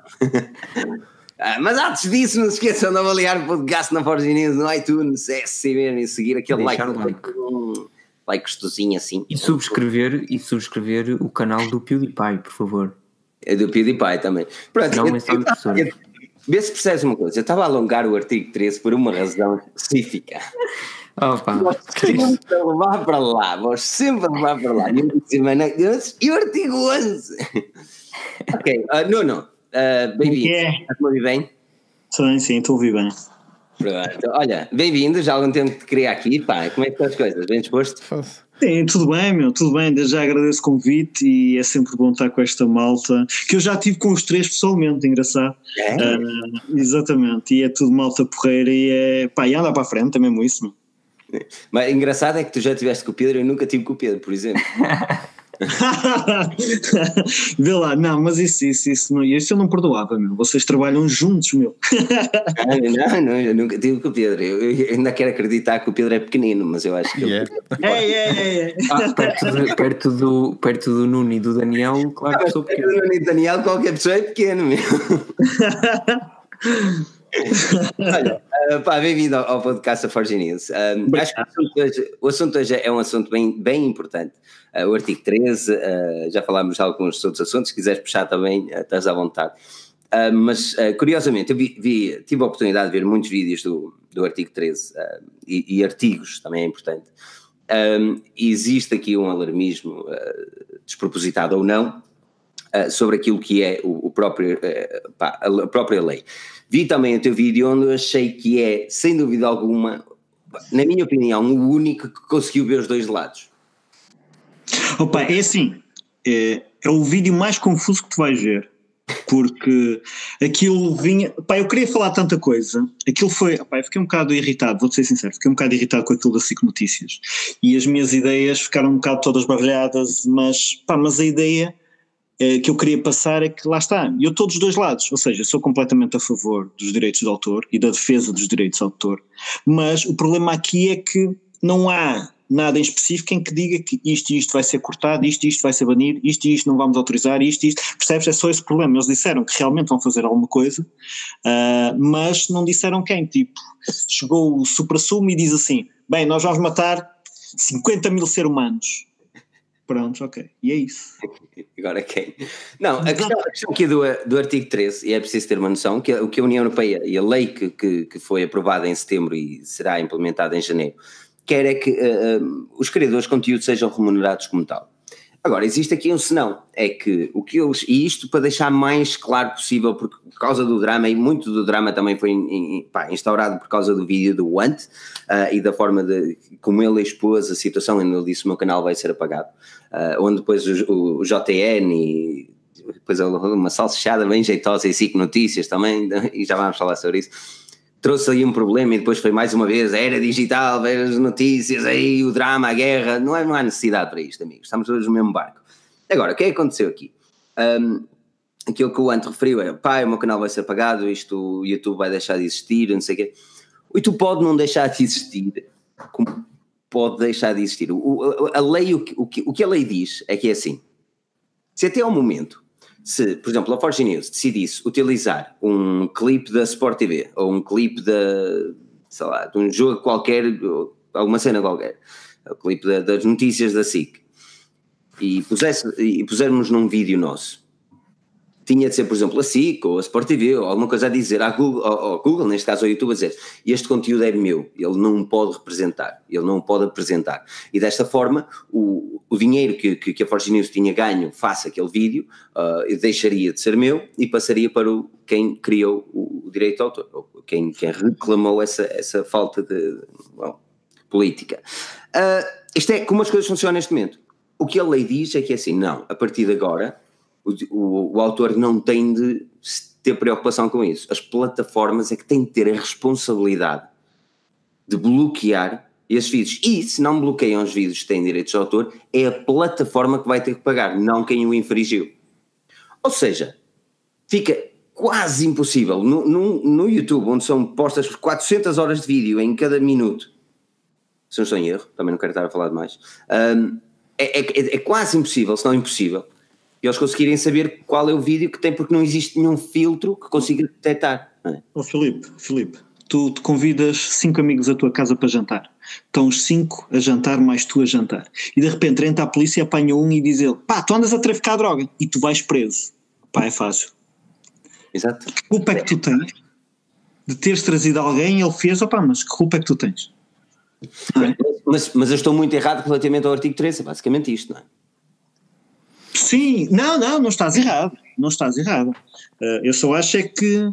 Mas antes disso, não se esqueçam de avaliar o podcast na Forge News, no iTunes, é e seguir aquele like, like. Like gostosinho assim. E subscrever, e subscrever o canal do PewDiePie, por favor. É do PewDiePie também. Pronto, não, mas eu, eu, eu, vê se percebes uma coisa. Eu estava a alongar o artigo treze por uma razão específica. Opa, vós sempre a levar para lá, vós sempre a levar para lá. E o artigo onze. Ok, uh, Nuno, uh, bem-vindo. É? Estás-me a ouvir bem? Sim, sim, estou a ouvir bem. Pronto, olha, bem-vindo, já há algum tempo que te queria aqui, pá, como é que estão as coisas? Bem disposto? Sim, tudo bem, meu, tudo bem, já agradeço o convite e é sempre bom estar com esta malta, que eu já tive com os três pessoalmente, engraçado. É? Uh, exatamente, e é tudo malta porreira e é, pá, e anda para a frente, é mesmo isso, meu. Mas engraçado é que tu já tiveste com o Pedro, eu nunca tive com o Pedro, por exemplo. Vê lá, não, mas isso, isso, isso, não, isso eu não perdoava, meu. Vocês trabalham juntos, meu. Não, não, eu nunca tive com o Pedro. Eu, eu ainda quero acreditar que o Pedro é pequenino, mas eu acho que yeah. ele... é, é, é, é. Ah, perto, de, perto, do, perto do Nuno e do Daniel, claro que ah, sou pequeno. Perto do Nuno e do Daniel, qualquer pessoa é pequeno, meu. Olha, uh, pá, bem-vindo ao, ao podcast da Forge News. Um, acho que o assunto, hoje, o assunto hoje é um assunto bem, bem importante. Uh, o artigo treze, uh, já falámos de alguns outros assuntos, se quiseres puxar também, uh, estás à vontade. Uh, mas, uh, curiosamente, eu vi, vi, tive a oportunidade de ver muitos vídeos do, do artigo treze uh, e, e artigos, também é importante. Um, existe aqui um alarmismo, uh, despropositado ou não, Uh, sobre aquilo que é o, o próprio, uh, pá, a, a própria lei. Vi também o teu vídeo onde eu achei que é, sem dúvida alguma, na minha opinião, o único que conseguiu ver os dois lados. Opa, é assim, é, é o vídeo mais confuso que tu vais ver, porque aquilo vinha, pá, eu queria falar tanta coisa, aquilo foi, pá, eu fiquei um bocado irritado, vou-te ser sincero, fiquei um bocado irritado com aquilo da S I C Notícias, e as minhas ideias ficaram um bocado todas baralhadas, mas, pá, mas a ideia que eu queria passar é que lá está, eu estou dos dois lados, ou seja, sou completamente a favor dos direitos de autor e da defesa dos direitos de autor, mas o problema aqui é que não há nada em específico em que diga que isto e isto vai ser cortado, isto e isto vai ser banido, isto e isto não vamos autorizar, isto e isto, percebes? É só esse problema. Eles disseram que realmente vão fazer alguma coisa, uh, mas não disseram quem. Tipo, chegou o supra-sumo e diz assim, bem, nós vamos matar cinquenta mil seres humanos. Pronto, ok, e é isso. Agora quem? Não, a questão, a questão aqui do, do artigo treze, e é preciso ter uma noção, que o que a União Europeia e a lei que, que, que foi aprovada em setembro e será implementada em janeiro, quer é que uh, um, os criadores de conteúdo sejam remunerados como tal. Agora, existe aqui um senão, é que o que eles, e isto para deixar mais claro possível, porque por causa do drama, e muito do drama também foi in, in, pá, instaurado por causa do vídeo do Want uh, e da forma de, como ele expôs a situação, ele disse o meu canal vai ser apagado, uh, onde depois o, o, o J T N e depois uma salsichada bem jeitosa e SIC Notícias também, e já vamos falar sobre isso, trouxe aí um problema e depois foi mais uma vez a era digital, ver as notícias, aí o drama, a guerra, não, é, não há necessidade para isto, amigos, estamos todos no mesmo barco. Agora, o que é que aconteceu aqui? Um, aquilo que o Ant referiu é, pá, o meu canal vai ser apagado, isto, o YouTube vai deixar de existir, não sei o quê. O YouTube pode não deixar de existir, como pode deixar de existir. O, a, a lei, o, o, o que a lei diz é que é assim, se até ao momento... Se, por exemplo, a Forge News decidisse utilizar um clipe da Sport T V ou um clipe de, sei lá, de um jogo qualquer, alguma cena qualquer, o clipe da, das notícias da SIC, e, pusesse, e pusermos num vídeo nosso, tinha de ser, por exemplo, a SIC ou a Sport T V ou alguma coisa a dizer à Google, ao, ao Google, neste caso ao YouTube, a dizer este conteúdo é meu, ele não pode representar, ele não pode apresentar. E desta forma, o, o dinheiro que, que, que a Forge News tinha ganho face àquele vídeo uh, deixaria de ser meu e passaria para o, quem criou o, o direito de autor, ou quem, quem reclamou essa, essa falta de bom, política. Uh, isto é como as coisas funcionam neste momento. O que a lei diz é que é assim, não, a partir de agora... O, o, o autor não tem de ter preocupação com isso. As plataformas é que têm de ter a responsabilidade de bloquear esses vídeos. E se não bloqueiam os vídeos que têm direitos de autor, é a plataforma que vai ter que pagar, não quem o infringiu. Ou seja, fica quase impossível. No, no, no YouTube, onde são postas quatrocentas horas de vídeo em cada minuto, se não estou em erro, também não quero estar a falar demais, um, é, é, é quase impossível, se não impossível, e eles conseguirem saber qual é o vídeo que tem, porque não existe nenhum filtro que consiga detectar. Não é? Oh, Filipe, Filipe, tu te convidas cinco amigos à tua casa para jantar. Estão os cinco a jantar mais tu a jantar. E de repente entra a polícia, apanha um e diz ele, pá, tu andas a traficar a droga. E tu vais preso. Pá, é fácil. Exato. Que culpa é que tu tens de teres trazido alguém e ele fez, opá, mas que culpa é que tu tens? É? Mas, mas eu estou muito errado relativamente ao artigo treze, é basicamente isto, não é? Sim, não, não, não estás errado, não estás errado. Uh, eu só acho é que,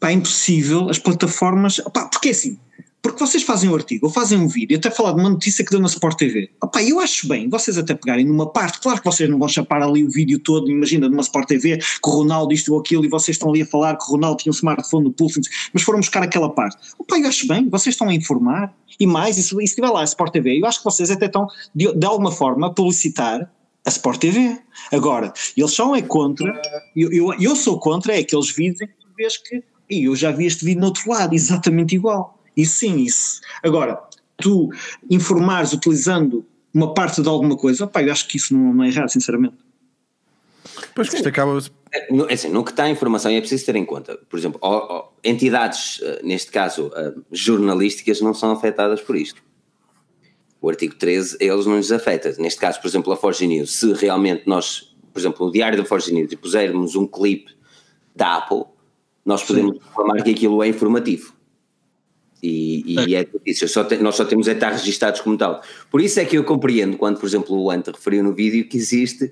pá, é impossível as plataformas, pá, porque é assim, porque vocês fazem um artigo ou fazem um vídeo, até falar de uma notícia que deu na Sport T V, opá, eu acho bem, vocês até pegarem numa parte, claro que vocês não vão chapar ali o vídeo todo, imagina, de uma Sport T V, que o Ronaldo isto ou aquilo, e vocês estão ali a falar que o Ronaldo tinha um smartphone no pulso, mas foram buscar aquela parte, opá, eu acho bem, vocês estão a informar, e mais, e se estiver lá a Sport T V, eu acho que vocês até estão, de, de alguma forma, a publicitar a Sport T V. Agora, eles são é contra, eu, eu, eu sou contra é aqueles vídeos em que tu vês que, e eu já vi este vídeo no outro lado, exatamente igual, e sim, isso. Agora, tu informares utilizando uma parte de alguma coisa, pá, eu acho que isso não, não é errado, sinceramente. Pois que isto acaba... É assim, no que está a informação é preciso ter em conta, por exemplo, ó, ó, entidades, neste caso, jornalísticas, não são afetadas por isto. O artigo treze, eles não nos afeta. Neste caso, por exemplo, a Forge News, se realmente nós, por exemplo, no diário da Forge News e pusermos um clipe da Apple, nós podemos reclamar que aquilo é informativo. E, e é notícia. Só te, nós só temos é estar registados como tal. Por isso é que eu compreendo quando, por exemplo, o Ante referiu no vídeo que existe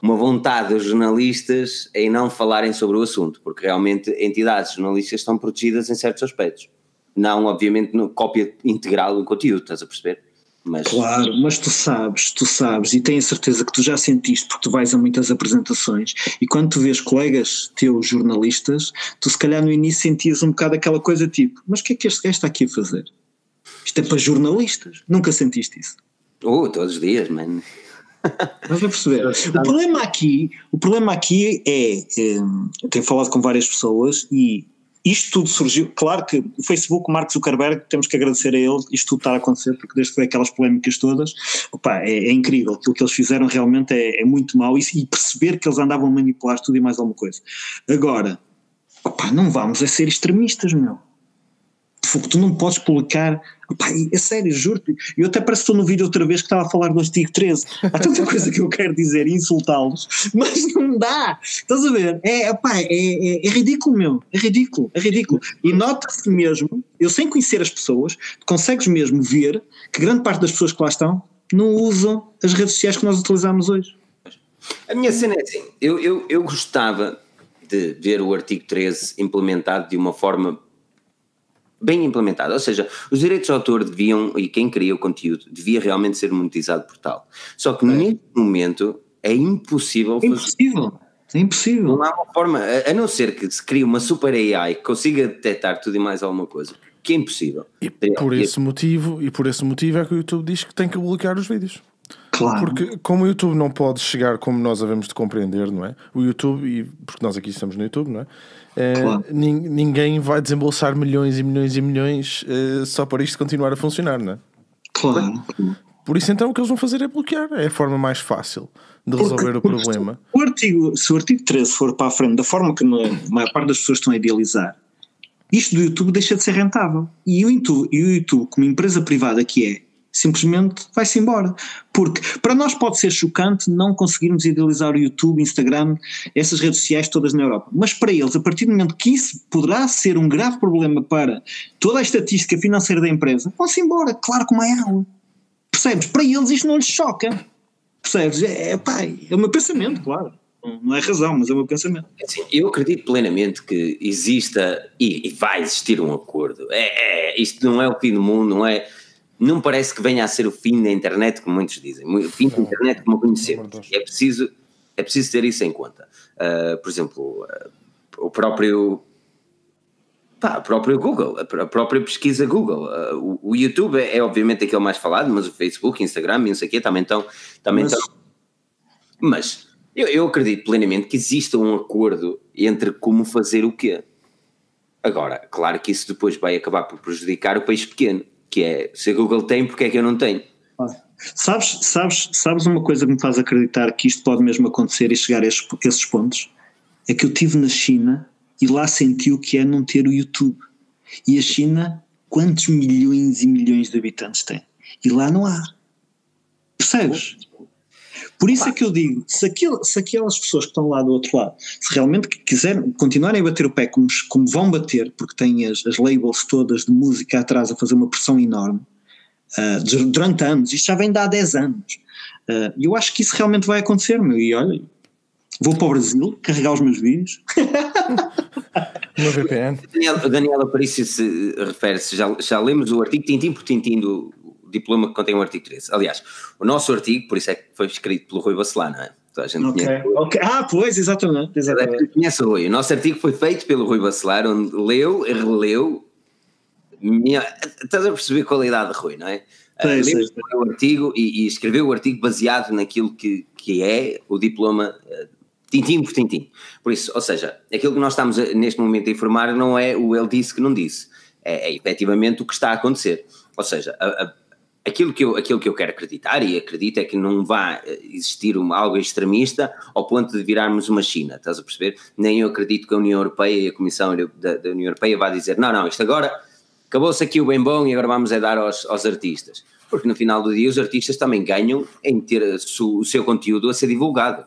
uma vontade dos jornalistas em não falarem sobre o assunto, porque realmente entidades jornalistas estão protegidas em certos aspectos. Não, obviamente, no cópia integral do conteúdo, estás a perceber? Mas... Claro, mas tu sabes, tu sabes e tenho a certeza que tu já sentiste, porque tu vais a muitas apresentações e quando tu vês colegas teus jornalistas, tu se calhar no início sentias um bocado aquela coisa tipo, mas o que é que este gajo está aqui a fazer? Isto é para jornalistas, nunca sentiste isso? Oh, todos os dias, mano. Mas vai perceber, o problema aqui, o problema aqui é, é eu tenho falado com várias pessoas e Isto tudo surgiu, claro que o Facebook, o Mark Zuckerberg, temos que agradecer a ele, isto tudo está a acontecer, porque desde que foi aquelas polémicas todas, opa, é, é incrível, aquilo que eles fizeram realmente é, é muito mau, e, e perceber que eles andavam a manipular tudo e mais alguma coisa. Agora, opa, não vamos a ser extremistas, meu. Tu não podes publicar, opa, é sério, juro-te, eu até parece que estou no vídeo outra vez que estava a falar do artigo treze, há tanta coisa que eu quero dizer e insultá-los, mas não dá, estás a ver, é, opa, é, é, é ridículo, meu, é ridículo, é ridículo, e nota-se mesmo, eu sem conhecer as pessoas, consegues mesmo ver que grande parte das pessoas que lá estão não usam as redes sociais que nós utilizamos hoje. A minha cena é assim, eu, eu, eu gostava de ver o artigo treze implementado de uma forma bem implementado, ou seja, os direitos de autor deviam, e quem cria o conteúdo devia realmente ser monetizado por tal, só que é. Neste momento é impossível é impossível, fazer. É impossível, não há uma forma, a, a não ser que se crie uma super A I que consiga detectar tudo e mais alguma coisa, que é impossível. E por é. esse motivo, e por esse motivo é que o YouTube diz que tem que bloquear os vídeos. Claro. Porque como o YouTube não pode chegar como nós havemos de compreender, não é? O YouTube, e porque nós aqui estamos no YouTube, não é? é claro. nin, ninguém vai desembolsar milhões e milhões e milhões uh, só para isto continuar a funcionar, não é? Claro. Por isso então o que eles vão fazer é bloquear, é a forma mais fácil de resolver porque, o problema. Se o, artigo, se o artigo treze for para a frente da forma que a maior parte das pessoas estão a idealizar, isto do YouTube deixa de ser rentável. E o YouTube, e o YouTube como empresa privada que é, simplesmente vai-se embora, porque para nós pode ser chocante não conseguirmos idealizar o YouTube, Instagram, essas redes sociais todas na Europa, mas para eles, a partir do momento que isso poderá ser um grave problema para toda a estatística financeira da empresa, vão-se embora, claro como é ela, percebes? Para eles isto não lhes choca, percebes? É, é, pá, é o meu pensamento, claro, não é razão, mas é o meu pensamento. Sim, eu acredito plenamente que exista e, e vai existir um acordo, é, é, isto não é o fim do mundo, não é… Não parece que venha a ser o fim da internet, como muitos dizem, o fim da internet como a conhecemos, é preciso, é preciso ter isso em conta. Uh, por exemplo, uh, o próprio, pá, o próprio Google, a própria pesquisa Google, uh, o, o YouTube é, é obviamente aquele mais falado, mas o Facebook, Instagram e não sei o quê também estão… Também mas estão, mas eu, eu acredito plenamente que exista um acordo entre como fazer o quê. Agora, claro que isso depois vai acabar por prejudicar o país pequeno. Que é, se a Google tem, porque é que eu não tenho? Ah, sabes, sabes, sabes uma coisa que me faz acreditar que isto pode mesmo acontecer e chegar a esses, a esses pontos? É que eu estive na China e lá senti o que é não ter o YouTube. E a China, quantos milhões e milhões de habitantes tem? E lá não há. Percebes? Por isso é que eu digo, se, aquilo, se aquelas pessoas que estão lá do outro lado, se realmente quiserem, continuarem a bater o pé como, como vão bater, porque têm as, as labels todas de música atrás a fazer uma pressão enorme, uh, durante anos, isto já vem de há dez anos, e uh, eu acho que isso realmente vai acontecer, meu, e olha, vou para o Brasil, carregar os meus vídeos… Uma V P N. Daniel, Daniel Aparício se refere-se, já, já lemos o artigo tintim por tintim do… diploma que contém o artigo treze. Aliás, o nosso artigo, por isso é que foi escrito pelo Rui Bacelar, não é? Então, a gente okay. Conhece... okay. Ah, pois, exatamente. exatamente. Conhece o Rui. O nosso artigo foi feito pelo Rui Bacelar, onde leu e releu. Minha... Estás a perceber a qualidade de Rui, não é? Sim, sim, sim. O artigo e, e escreveu o artigo baseado naquilo que, que é o diploma tintim por tintim. Por isso, ou seja, aquilo que nós estamos neste momento a informar não é o ele disse que não disse. É, é efetivamente o que está a acontecer. Ou seja, a, a Aquilo que, eu, aquilo que eu quero acreditar, e acredito, é que não vai existir uma, algo extremista ao ponto de virarmos uma China, estás a perceber? Nem eu acredito que a União Europeia e a Comissão da, da União Europeia vá dizer não, não, isto agora acabou-se aqui o bem bom e agora vamos é dar aos, aos artistas. Porque no final do dia os artistas também ganham em ter su, o seu conteúdo a ser divulgado.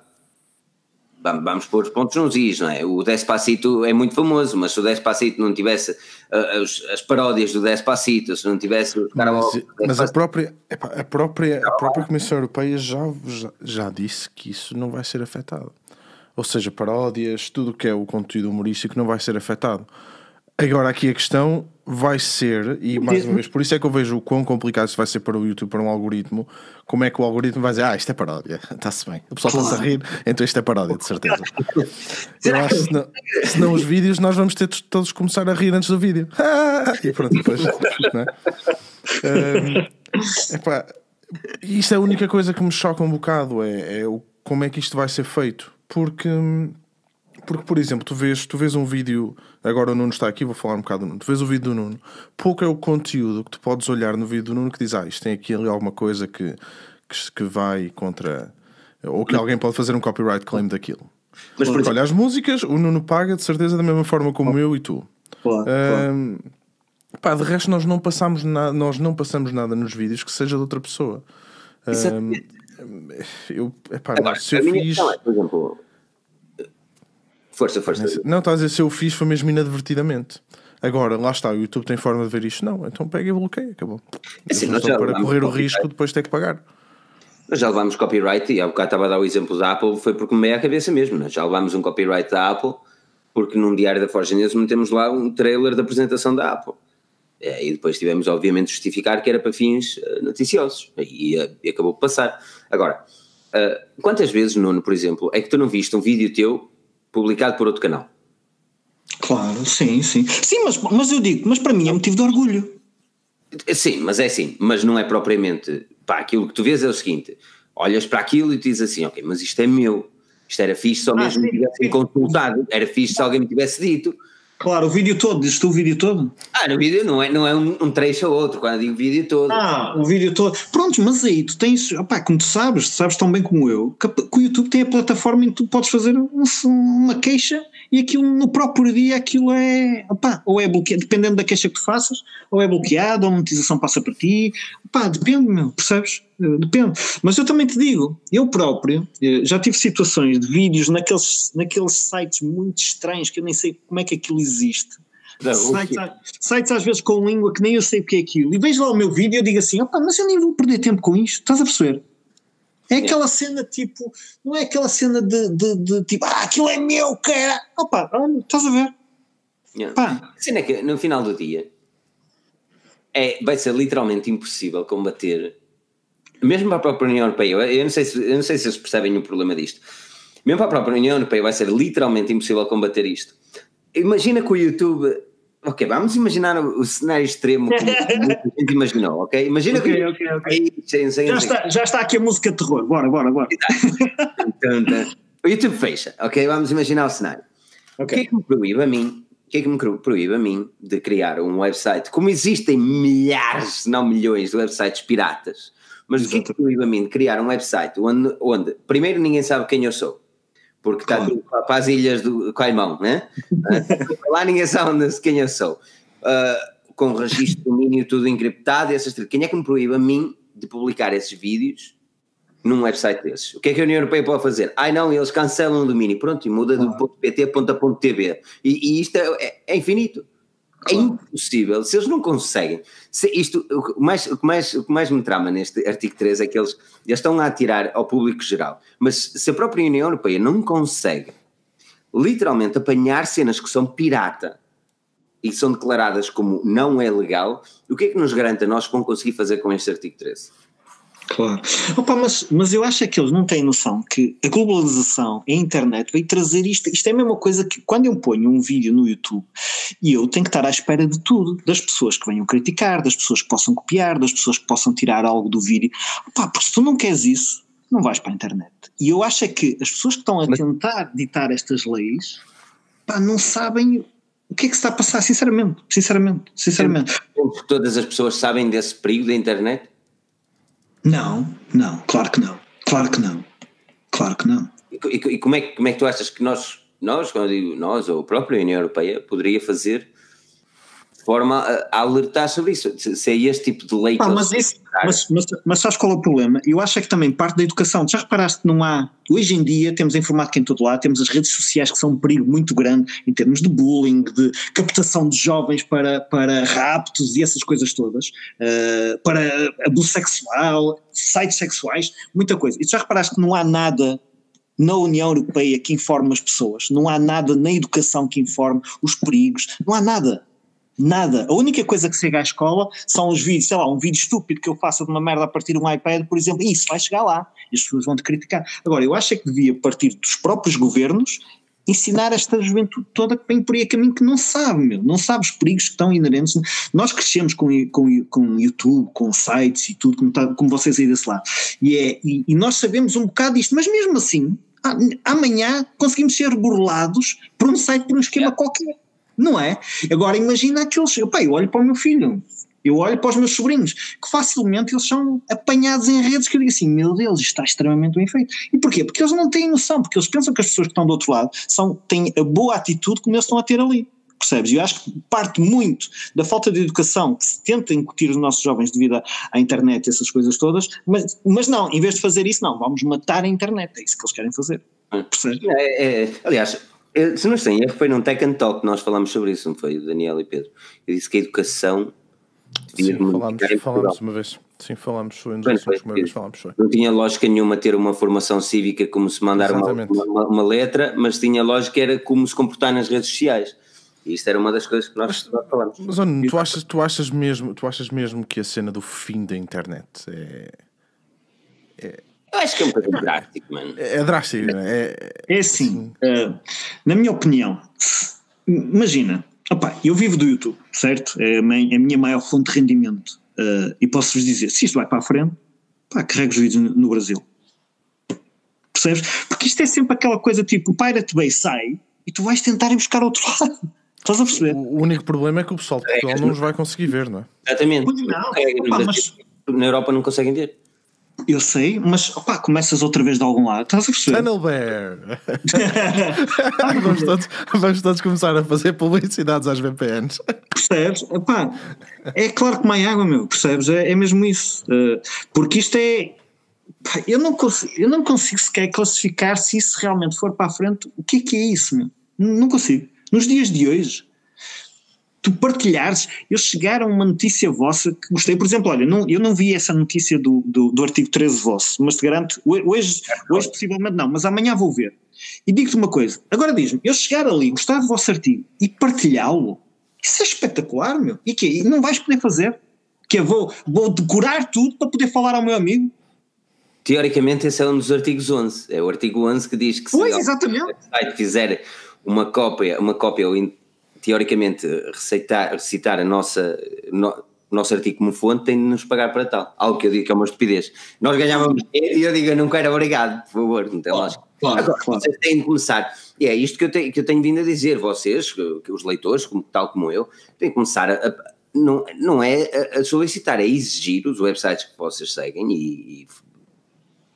Vamos, vamos pôr os pontos nos is, não é? O Despacito é muito famoso, mas se o Despacito não tivesse uh, as, as paródias do Despacito, se não tivesse... Os mas ao, mas a própria, a própria, a própria Comissão Europeia já, já, já disse que isso não vai ser afetado. Ou seja, paródias, tudo o que é o conteúdo humorístico não vai ser afetado. Agora aqui a questão vai ser, e mais uma vez, por isso é que eu vejo o quão complicado isso vai ser para o YouTube, para um algoritmo, como é que o algoritmo vai dizer, ah, isto é paródia, está-se bem, o pessoal está-se a rir, então isto é paródia, de certeza. Eu acho que senão, senão os vídeos nós vamos ter de todos começar a rir antes do vídeo. E pronto, depois, não é? Um, epá, isto é a única coisa que me choca um bocado, é, é o, como é que isto vai ser feito, porque... Porque, por exemplo, tu vês, tu vês um vídeo... Agora o Nuno está aqui, vou falar um bocado do Nuno. Tu vês o vídeo do Nuno. Pouco é o conteúdo que tu podes olhar no vídeo do Nuno que diz, ah, isto tem aqui ali alguma coisa que, que, que vai contra... Ou que alguém pode fazer um copyright claim daquilo. Mas, por exemplo... Olha, as músicas, o Nuno paga, de certeza, da mesma forma como oh. eu e tu. Claro, um, claro. Pá, de resto, nós não, passamos na, nós não passamos nada nos vídeos que seja de outra pessoa. Exatamente. Um, eu, epá, Agora, se eu fiz... É, por exemplo... Força, força. Não, estás a dizer, se eu fiz foi mesmo inadvertidamente. Agora, lá está, o YouTube tem forma de ver isto. Não, então pega e bloqueia, acabou. Assim, nós já para correr o risco de depois ter que pagar. Nós já levámos copyright, e há bocado estava a dar o exemplo da Apple, foi porque me meia a cabeça mesmo. Nós já levámos um copyright da Apple, porque num diário da Forge News metemos lá um trailer da apresentação da Apple. E depois tivemos, obviamente, de justificar que era para fins noticiosos. E, e acabou de passar. Agora, quantas vezes, Nuno, por exemplo, é que tu não viste um vídeo teu publicado por outro canal? Claro, sim, sim. Sim, mas, mas eu digo, mas para mim é motivo de orgulho. Sim, mas é assim, mas não é propriamente... Pá, aquilo que tu vês é o seguinte, olhas para aquilo e tu dizes assim, ok, mas isto é meu, isto era fixe se ah, mesmo me tivessem consultado, era fixe se alguém me tivesse dito. Claro, o vídeo todo, dizes tu o vídeo todo? Ah, no vídeo não é, não é um, um trecho ou outro, quando eu digo vídeo todo. Ah, o vídeo todo. Pronto, mas aí tu tens, opá, como tu sabes, tu sabes tão bem como eu, que, que o YouTube tem a plataforma em que tu podes fazer um, uma queixa e aquilo no próprio dia aquilo é, opá, ou é bloqueado, dependendo da queixa que tu faças, ou é bloqueado, ou a monetização passa para ti, opá, depende, meu, percebes? Depende. Mas eu também te digo, eu próprio já tive situações de vídeos naqueles, naqueles sites muito estranhos que eu nem sei como é que aquilo existe. Não, sites, sites às vezes com língua que nem eu sei o que é aquilo, e vejo lá o meu vídeo e eu digo assim, opa, mas eu nem vou perder tempo com isto, estás a perceber? É aquela cena tipo, não é aquela cena de, de, de tipo, ah, aquilo é meu, cara, opa, estás a ver? Pá. A cena é que no final do dia é, vai ser literalmente impossível combater, mesmo para a própria União Europeia. Eu não sei se, eu não sei se vocês percebem o problema disto, mesmo para a própria União Europeia vai ser literalmente impossível combater isto. Imagina que o YouTube, ok, vamos imaginar o cenário extremo que a gente imaginou, ok? Imagina okay, que okay, okay. Sem, sem já, está, já está aqui a música de terror, bora, bora, bora. O YouTube fecha, ok? Vamos imaginar o cenário. Okay. O que é que me proíbe a mim, o que é que me proíbe a mim de criar um website, como existem milhares, se não milhões de websites piratas, mas o que é que me proíbe a mim de criar um website onde, onde primeiro ninguém sabe quem eu sou, porque está tudo para as ilhas do Caimão, né? Lá ninguém sabe quem eu sou, uh, com registro de domínio tudo encriptado e essas coisas. Quem é que me proíbe a mim de publicar esses vídeos num website desses? O que é que a União Europeia pode fazer? Ai não, eles cancelam o domínio, pronto, e muda do .pt a .tv, e, e isto é, é infinito, é impossível, se eles não conseguem. Se isto, o, que mais, o, que mais, o que mais me trama neste artigo treze é que eles, eles estão a atirar ao público geral, mas se a própria União Europeia não consegue literalmente apanhar cenas que são pirata e são declaradas como não é legal, o que é que nos garante a nós que vão conseguir fazer com este artigo treze? Claro. Opa, mas, mas eu acho que eles não têm noção que a globalização, a internet, vai trazer isto. Isto é a mesma coisa que quando eu ponho um vídeo no YouTube, e eu tenho que estar à espera de tudo, das pessoas que venham criticar, das pessoas que possam copiar, das pessoas que possam tirar algo do vídeo. Opa, porque se tu não queres isso, não vais para a internet. E eu acho que as pessoas que estão a tentar ditar estas leis, pá, não sabem o que é que se está a passar, sinceramente, sinceramente, sinceramente. Todas as pessoas sabem desse perigo da internet? Não, não, claro que não, claro que não, claro que não. E, e, e como, é, como é que tu achas que nós, nós, quando eu digo nós, ou a própria União Europeia, poderia fazer de forma a, a alertar sobre isso, se, se é este tipo de lei? Pá, que mas, isso, mas, mas, mas sabes qual é o problema? Eu acho que também parte da educação. Já reparaste que não há, hoje em dia temos a informática em todo lado, temos as redes sociais que são um perigo muito grande em termos de bullying, de captação de jovens para, para raptos e essas coisas todas, uh, para abuso sexual, sites sexuais, muita coisa. E já reparaste que não há nada na União Europeia que informe as pessoas, não há nada na educação que informe os perigos, não há nada. Nada. A única coisa que chega à escola são os vídeos, sei lá, um vídeo estúpido que eu faço de uma merda a partir de um iPad, por exemplo, e isso vai chegar lá, as pessoas vão te criticar. Agora, eu acho é que devia partir dos próprios governos ensinar esta juventude toda que vem por aí a caminho, que não sabe, meu, não sabe os perigos que estão inerentes. Nós crescemos com com, com YouTube, com sites e tudo, como, tá, como vocês aí desse lado, e, é, e, e nós sabemos um bocado disto, mas mesmo assim amanhã conseguimos ser burlados por um site, por um esquema yeah. qualquer, não é? Agora imagina aqueles, opa, eu olho para o meu filho, eu olho para os meus sobrinhos, que facilmente eles são apanhados em redes que eu digo assim, meu Deus, isto está extremamente bem feito. E porquê? Porque eles não têm noção, porque eles pensam que as pessoas que estão do outro lado são, têm a boa atitude como eles estão a ter ali. Percebes? Eu acho que parte muito da falta de educação que se tenta incutir os nossos jovens devido à internet e essas coisas todas, mas, mas não, em vez de fazer isso, não, vamos matar a internet, é isso que eles querem fazer. Percebes? É, é, aliás, é, se não tem erro, foi num Tech and Talk que nós falámos sobre isso, não foi, o Daniel e Pedro? Eu disse que a educação… Sim, falámos, falámos uma vez, sim, falámos, um dos assuntos uma vez falámos. Foi. Não tinha lógica nenhuma ter uma formação cívica como se mandar uma, uma, uma letra, mas tinha lógica era como se comportar nas redes sociais. E isto era uma das coisas que nós mas, falamos. Mas, Nuno, tu achas, tu, achas mesmo, tu achas mesmo que a cena do fim da internet é... é... Eu acho que é um bocadinho drástico, mano. É drástico, não é? É, é assim, assim. Uh, na minha opinião, imagina, opa, eu vivo do YouTube, certo? É a minha maior fonte de rendimento. Uh, e posso-vos dizer, se isto vai para a frente, pá, carrego os vídeos no, no Brasil. Percebes? Porque isto é sempre aquela coisa tipo, o Pirate Bay sai e tu vais tentar ir buscar outro lado. Estás a perceber? O único problema é que o pessoal de Portugal não os vai conseguir ver, não é? Exatamente. Não, opa, mas... Na Europa não conseguem ver. Eu sei, mas opá, começas outra vez de algum lado, estás a perceber? Tunnel Bear! vamos, todos, vamos todos começar a fazer publicidades às V P Ns. Percebes? Opá, é claro que mais água, meu, percebes? É, é mesmo isso. Uh, porque isto é... Pá, eu, não consigo, eu não consigo sequer classificar se isso realmente for para a frente. O que é que é isso, meu? Não consigo. Nos dias de hoje, tu partilhares, eu chegar a uma notícia vossa que gostei, por exemplo, olha, não, eu não vi essa notícia do, do, do artigo treze vosso, mas te garanto, hoje, hoje possivelmente não, mas amanhã vou ver. E digo-te uma coisa, agora diz-me, eu chegar ali, gostar do vosso artigo e partilhá-lo, isso é espetacular, meu, e que e não vais poder fazer, que eu vou, vou decorar tudo para poder falar ao meu amigo. Teoricamente esse é um dos artigos onze, é o artigo onze que diz que se pois, exatamente. Site fizer uma cópia, uma cópia ou teoricamente recitar, recitar a nossa, no, o nosso artigo como fonte tem de nos pagar para tal, algo que eu digo que é uma estupidez. Nós ganhávamos dinheiro e eu digo eu não quero, obrigado, por favor, não tem lógica. Claro, agora claro. Vocês têm de começar, e é isto que eu, te, que eu tenho vindo a dizer, vocês, que os leitores, como, tal como eu, têm de começar a, a não, não é a, a solicitar, é exigir os websites que vocês seguem e, e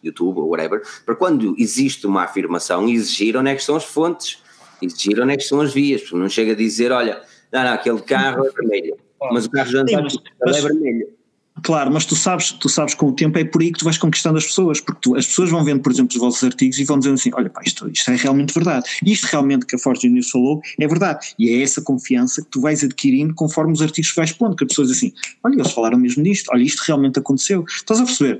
YouTube ou whatever, para quando existe uma afirmação, exigir onde é que são as fontes. Exigir onde é que são as vias, não chega a dizer, olha, não, não, aquele carro é vermelho, mas o carro já anda é vermelho. Claro, mas tu sabes, tu sabes com o tempo é por aí que tu vais conquistando as pessoas, porque tu, as pessoas vão vendo, por exemplo, os vossos artigos e vão dizendo assim, olha pá, isto, isto é realmente verdade, isto realmente que a Forge News falou é verdade, e é essa confiança que tu vais adquirindo conforme os artigos que vais pondo, que as pessoas dizem assim, olha, eles falaram mesmo disto, olha, isto realmente aconteceu, estás a perceber?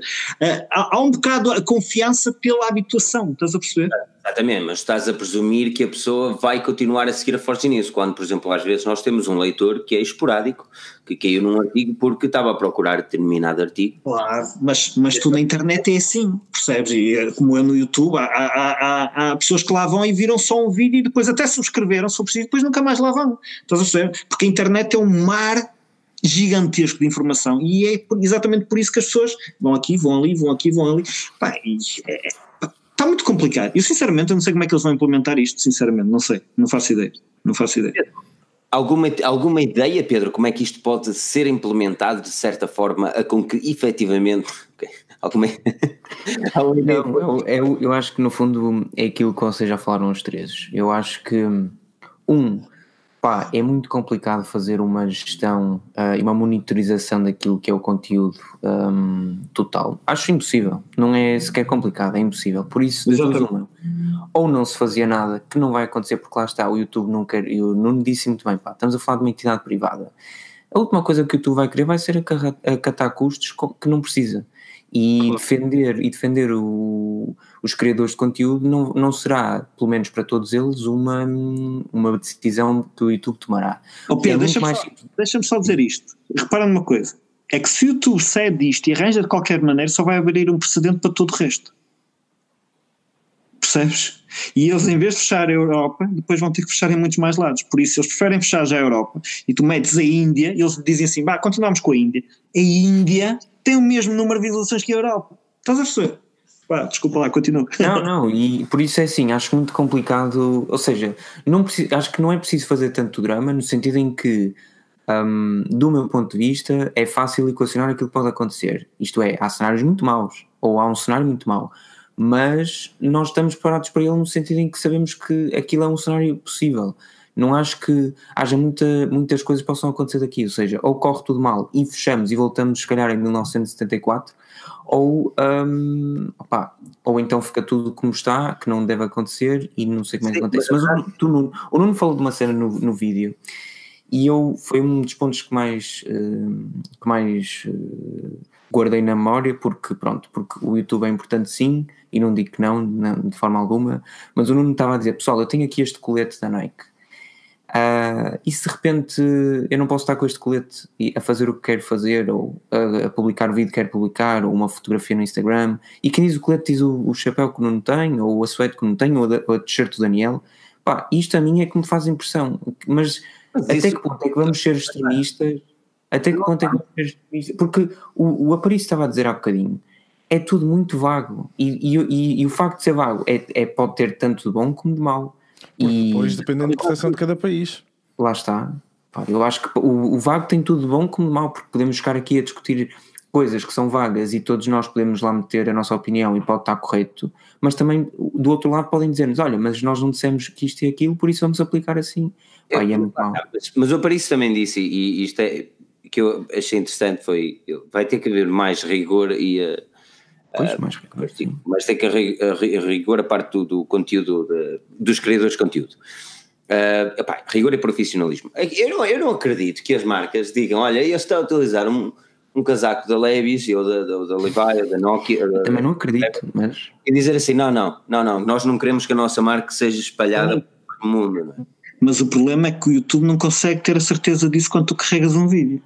Há, há um bocado a confiança pela habituação, estás a perceber? Exatamente, mas estás a presumir que a pessoa vai continuar a seguir a Forge News, quando, por exemplo, às vezes nós temos um leitor que é esporádico, que caiu num artigo porque estava a procurar determinado artigo. Claro, mas, mas tu na internet é assim, percebes? E como é no YouTube, há, há, há, há pessoas que lá vão e viram só um vídeo e depois até subscreveram, se for preciso, depois nunca mais lá vão. Estás a perceber? Porque a internet é um mar gigantesco de informação e é exatamente por isso que as pessoas vão aqui, vão ali, vão aqui, vão ali. Pá, e é, está muito complicado. Eu sinceramente eu não sei como é que eles vão implementar isto, sinceramente, não sei, não faço ideia, não faço ideia. Alguma, alguma ideia, Pedro, como é que isto pode ser implementado de certa forma a com que efetivamente… Okay, alguma... eu, eu, eu, eu acho que no fundo é aquilo que vocês já falaram os três. Eu acho que, um, pá, é muito complicado fazer uma gestão e uh, uma monitorização daquilo que é o conteúdo um, total. Acho impossível, não é sequer complicado, é impossível. Por isso, uma, ou não se fazia nada, que não vai acontecer porque lá está, o YouTube não quer, e o Nuno disse muito bem, pá, estamos a falar de uma entidade privada. A última coisa que o YouTube vai querer vai ser acatar custos que não precisa. E defender, e defender o, os criadores de conteúdo não, não será, pelo menos para todos eles, uma, uma decisão que o YouTube tomará. Oh, Pedro, é deixa-me, mais... só, deixa-me só dizer isto. Repara numa coisa, é que se o YouTube cede isto e arranja de qualquer maneira, só vai abrir um precedente para todo o resto. Percebes? E eles, em vez de fechar a Europa, depois vão ter que fechar em muitos mais lados. Por isso, eles preferem fechar já a Europa. E tu metes a Índia, eles dizem assim, bah, continuamos com a Índia. A Índia tem o mesmo número de visualizações que a Europa. Estás a perceber? Pá, desculpa lá, continua. Não, não, e por isso é assim, acho muito complicado, ou seja, não preciso, acho que não é preciso fazer tanto drama, no sentido em que, um, do meu ponto de vista, é fácil equacionar aquilo que pode acontecer. Isto é, há cenários muito maus, ou há um cenário muito mau, mas nós estamos preparados para ele no sentido em que sabemos que aquilo é um cenário possível. Não acho que haja muita, muitas coisas que possam acontecer daqui, ou seja, ou corre tudo mal e fechamos e voltamos se calhar em mil novecentos e setenta e quatro, ou, um, opá, ou então fica tudo como está, que não deve acontecer e não sei como é que acontece. Mas o, tu, Nuno, o Nuno falou de uma cena no, no vídeo e eu, foi um dos pontos que mais, uh, que mais uh, guardei na memória, porque pronto, porque o YouTube é importante sim, e não digo que não, não de forma alguma, mas o Nuno estava a dizer, pessoal, eu tenho aqui este colete da Nike. Uh, e se de repente eu não posso estar com este colete a fazer o que quero fazer, ou a, a publicar o vídeo que quero publicar, ou uma fotografia no Instagram, e quem diz o colete diz o, o chapéu que não tem, ou a suéte que não tem, ou a, a t-shirt do Daniel. Pá, isto a mim é que me faz impressão, mas, mas até que ponto é que vamos ser extremistas? Até que ponto é que vamos ser extremistas? Porque o, o Aparício estava a dizer há bocadinho, é tudo muito vago, e, e, e, e o facto de ser vago é, é, pode ter tanto de bom como de mau. Porque depois depende da interpretação de cada país. Lá está. Eu acho que o, o vago tem tudo de bom como de mau, porque podemos ficar aqui a discutir coisas que são vagas e todos nós podemos lá meter a nossa opinião e pode estar correto, mas também do outro lado podem dizer-nos, olha, mas nós não dissemos que isto e aquilo, por isso vamos aplicar assim. Pá, é, é muito mal. Mas o Aparício também disse, e isto é que eu achei interessante, foi, vai ter que haver mais rigor e a Pois, mais rigor, uh, mas tem que a rigor a parte do, do conteúdo de, dos criadores de conteúdo, uh, epá, rigor e profissionalismo. Eu não, eu não acredito que as marcas digam, olha, eu estou a utilizar um, um casaco da Levi's ou da, da, da Levi ou da Nokia, da, também não acredito, da, mas... e dizer assim, não, não, não, não, nós não queremos que a nossa marca seja espalhada pelo mundo, não é? Mas o problema é que o YouTube não consegue ter a certeza disso quando tu carregas um vídeo.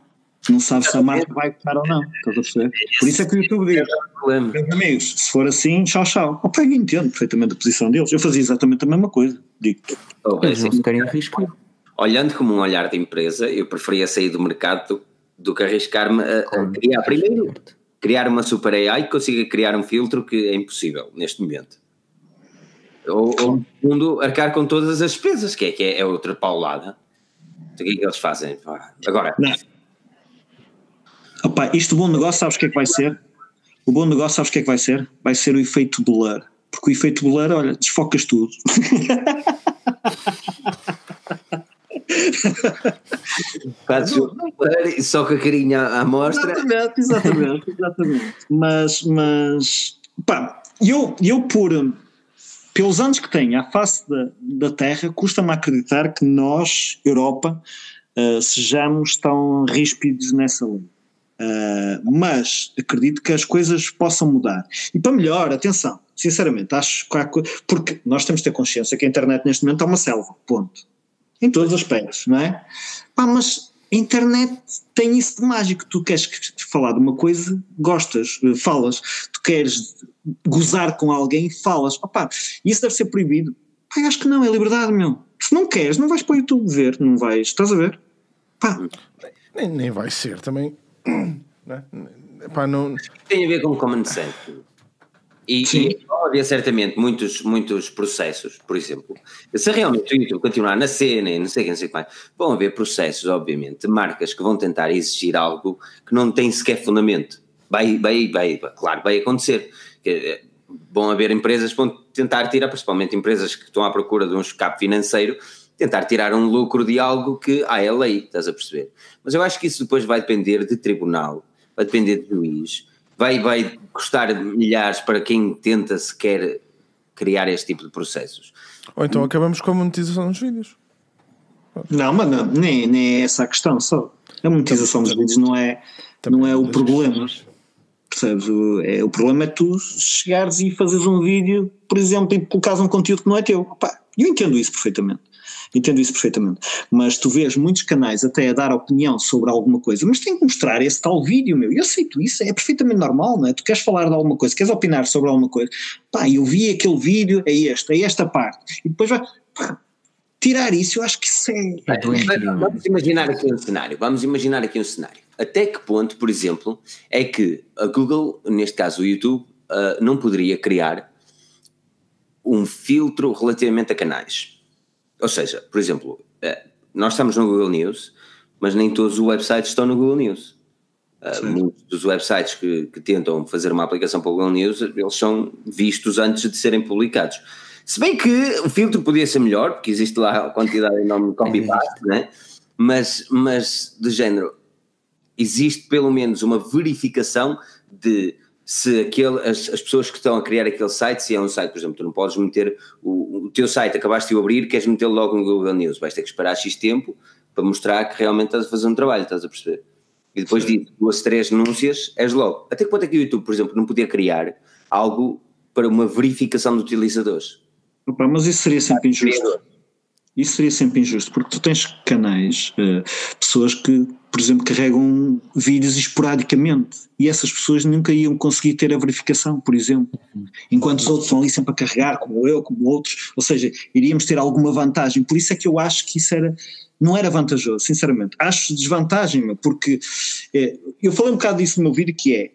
Não sabe se a marca vai gostar ou não, estás a perceber? Por isso é que o YouTube diz, meus amigos, se for assim, tchau, tchau. O pai entende perfeitamente a posição deles. Eu fazia exatamente a mesma coisa, digo-te. Oh, é assim, olhando como um olhar de empresa, eu preferia sair do mercado do que arriscar-me a, a criar primeiro, criar uma super A I que consiga criar um filtro que é impossível neste momento. Ou, ou no fundo, arcar com todas as despesas, que é, que é outra paulada. O que é que eles fazem? Agora... Não. Opa, isto do bom negócio, sabes o que é que vai ser? O bom negócio, sabes o que é que vai ser? Vai ser o efeito blur. Porque o efeito blur, olha, desfocas tudo. Só com a carinha à mostra. Exatamente, exatamente, exatamente. Mas, mas, pá, eu, eu por, pelos anos que tenho à face da, da Terra, custa-me acreditar que nós, Europa, uh, sejamos tão ríspidos nessa linha. Uh, mas acredito que as coisas possam mudar e para melhor, atenção, sinceramente acho que há co- porque nós temos de ter consciência que a internet neste momento é uma selva, ponto, em todos os aspectos, não é? Pá, mas a internet tem isso de mágico, tu queres falar de uma coisa, gostas, falas, tu queres gozar com alguém, falas, opá, isso deve ser proibido? Pá, acho que não, é liberdade, meu, se não queres não vais para o YouTube ver, não vais, estás a ver? Pá. Nem, nem vai ser também. Epá, não... Tem a ver com o common sense. E, e havia certamente muitos, muitos processos, por exemplo. Se realmente o YouTube continuar na cena e não sei quem, não sei quem, vão haver processos, obviamente, de marcas que vão tentar exigir algo que não tem sequer fundamento. Vai, vai, vai, claro, vai acontecer. Vão haver empresas que vão tentar tirar, principalmente empresas que estão à procura de um escape financeiro, tentar tirar um lucro de algo que, ah, é lei, estás a perceber? Mas eu acho que isso depois vai depender de tribunal, vai depender de juiz, vai, vai custar milhares para quem tenta sequer criar este tipo de processos. Ou então acabamos com a monetização dos vídeos. Não, mas não, nem, nem é essa a questão só. A monetização também, dos vídeos não é, não é o problema, percebes? O, é, o problema é tu chegares e fazeres um vídeo, por exemplo, e colocares um conteúdo que não é teu. Opa, eu entendo isso perfeitamente. Entendo isso perfeitamente, mas tu vês muitos canais até a dar opinião sobre alguma coisa, mas tem que mostrar esse tal vídeo, meu, eu aceito isso, é perfeitamente normal, não é? Tu queres falar de alguma coisa, queres opinar sobre alguma coisa, pá, eu vi aquele vídeo, é este, é esta parte, e depois vai, pá, tirar isso, eu acho que isso é… é vamos imaginar aqui um cenário, vamos imaginar aqui um cenário, até que ponto, por exemplo, é que a Google, neste caso o YouTube, uh, não poderia criar um filtro relativamente a canais. Ou seja, por exemplo, uh, nós estamos no Google News, mas nem todos os websites estão no Google News. Uh, muitos dos websites que, que tentam fazer uma aplicação para o Google News, eles são vistos antes de serem publicados. Se bem que o filtro podia ser melhor, porque existe lá a quantidade enorme de copy-paste, né? mas, mas de género, existe pelo menos uma verificação de se aquele, as, as pessoas que estão a criar aquele site, se é um site, por exemplo, tu não podes meter o, o teu site, acabaste de abrir, queres metê-lo logo no Google News, vais ter que esperar X tempo para mostrar que realmente estás a fazer um trabalho, estás a perceber? E depois de duas, três denúncias, és logo. Até que ponto é que o YouTube, por exemplo, não podia criar algo para uma verificação de utilizadores? Opa, mas isso seria sempre injusto. Isso seria sempre injusto, porque tu tens canais, uh, pessoas que, por exemplo, carregam vídeos esporadicamente, e essas pessoas nunca iam conseguir ter a verificação, por exemplo, enquanto os outros estão ali sempre a carregar, como eu, como outros, ou seja, iríamos ter alguma vantagem. Por isso é que eu acho que isso era... não era vantajoso, sinceramente. Acho desvantagem, porque é, eu falei um bocado disso no meu vídeo, que é,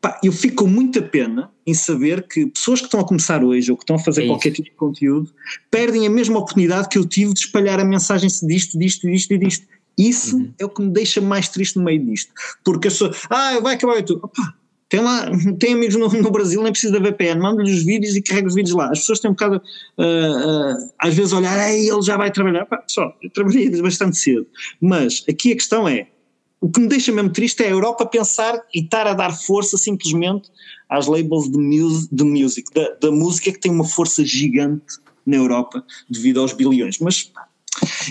pá, eu fico com muita pena em saber que pessoas que estão a começar hoje ou que estão a fazer é qualquer tipo de conteúdo perdem a mesma oportunidade que eu tive de espalhar a mensagem disto, disto, disto e disto. Isso uhum. é o que me deixa mais triste no meio disto, porque as pessoas, ah, vai acabar o YouTube, opá, tem lá, tem amigos no, no Brasil, nem precisa da V P N, manda-lhe os vídeos e carrega os vídeos lá. As pessoas têm um bocado, uh, uh, às vezes, olhar, ei, ele já vai trabalhar. Pá, pessoal, eu trabalhei bastante cedo. Mas aqui a questão é, o que me deixa mesmo triste é a Europa pensar e estar a dar força simplesmente às labels de, mus, de music, da, da música, que tem uma força gigante na Europa devido aos bilhões. Mas,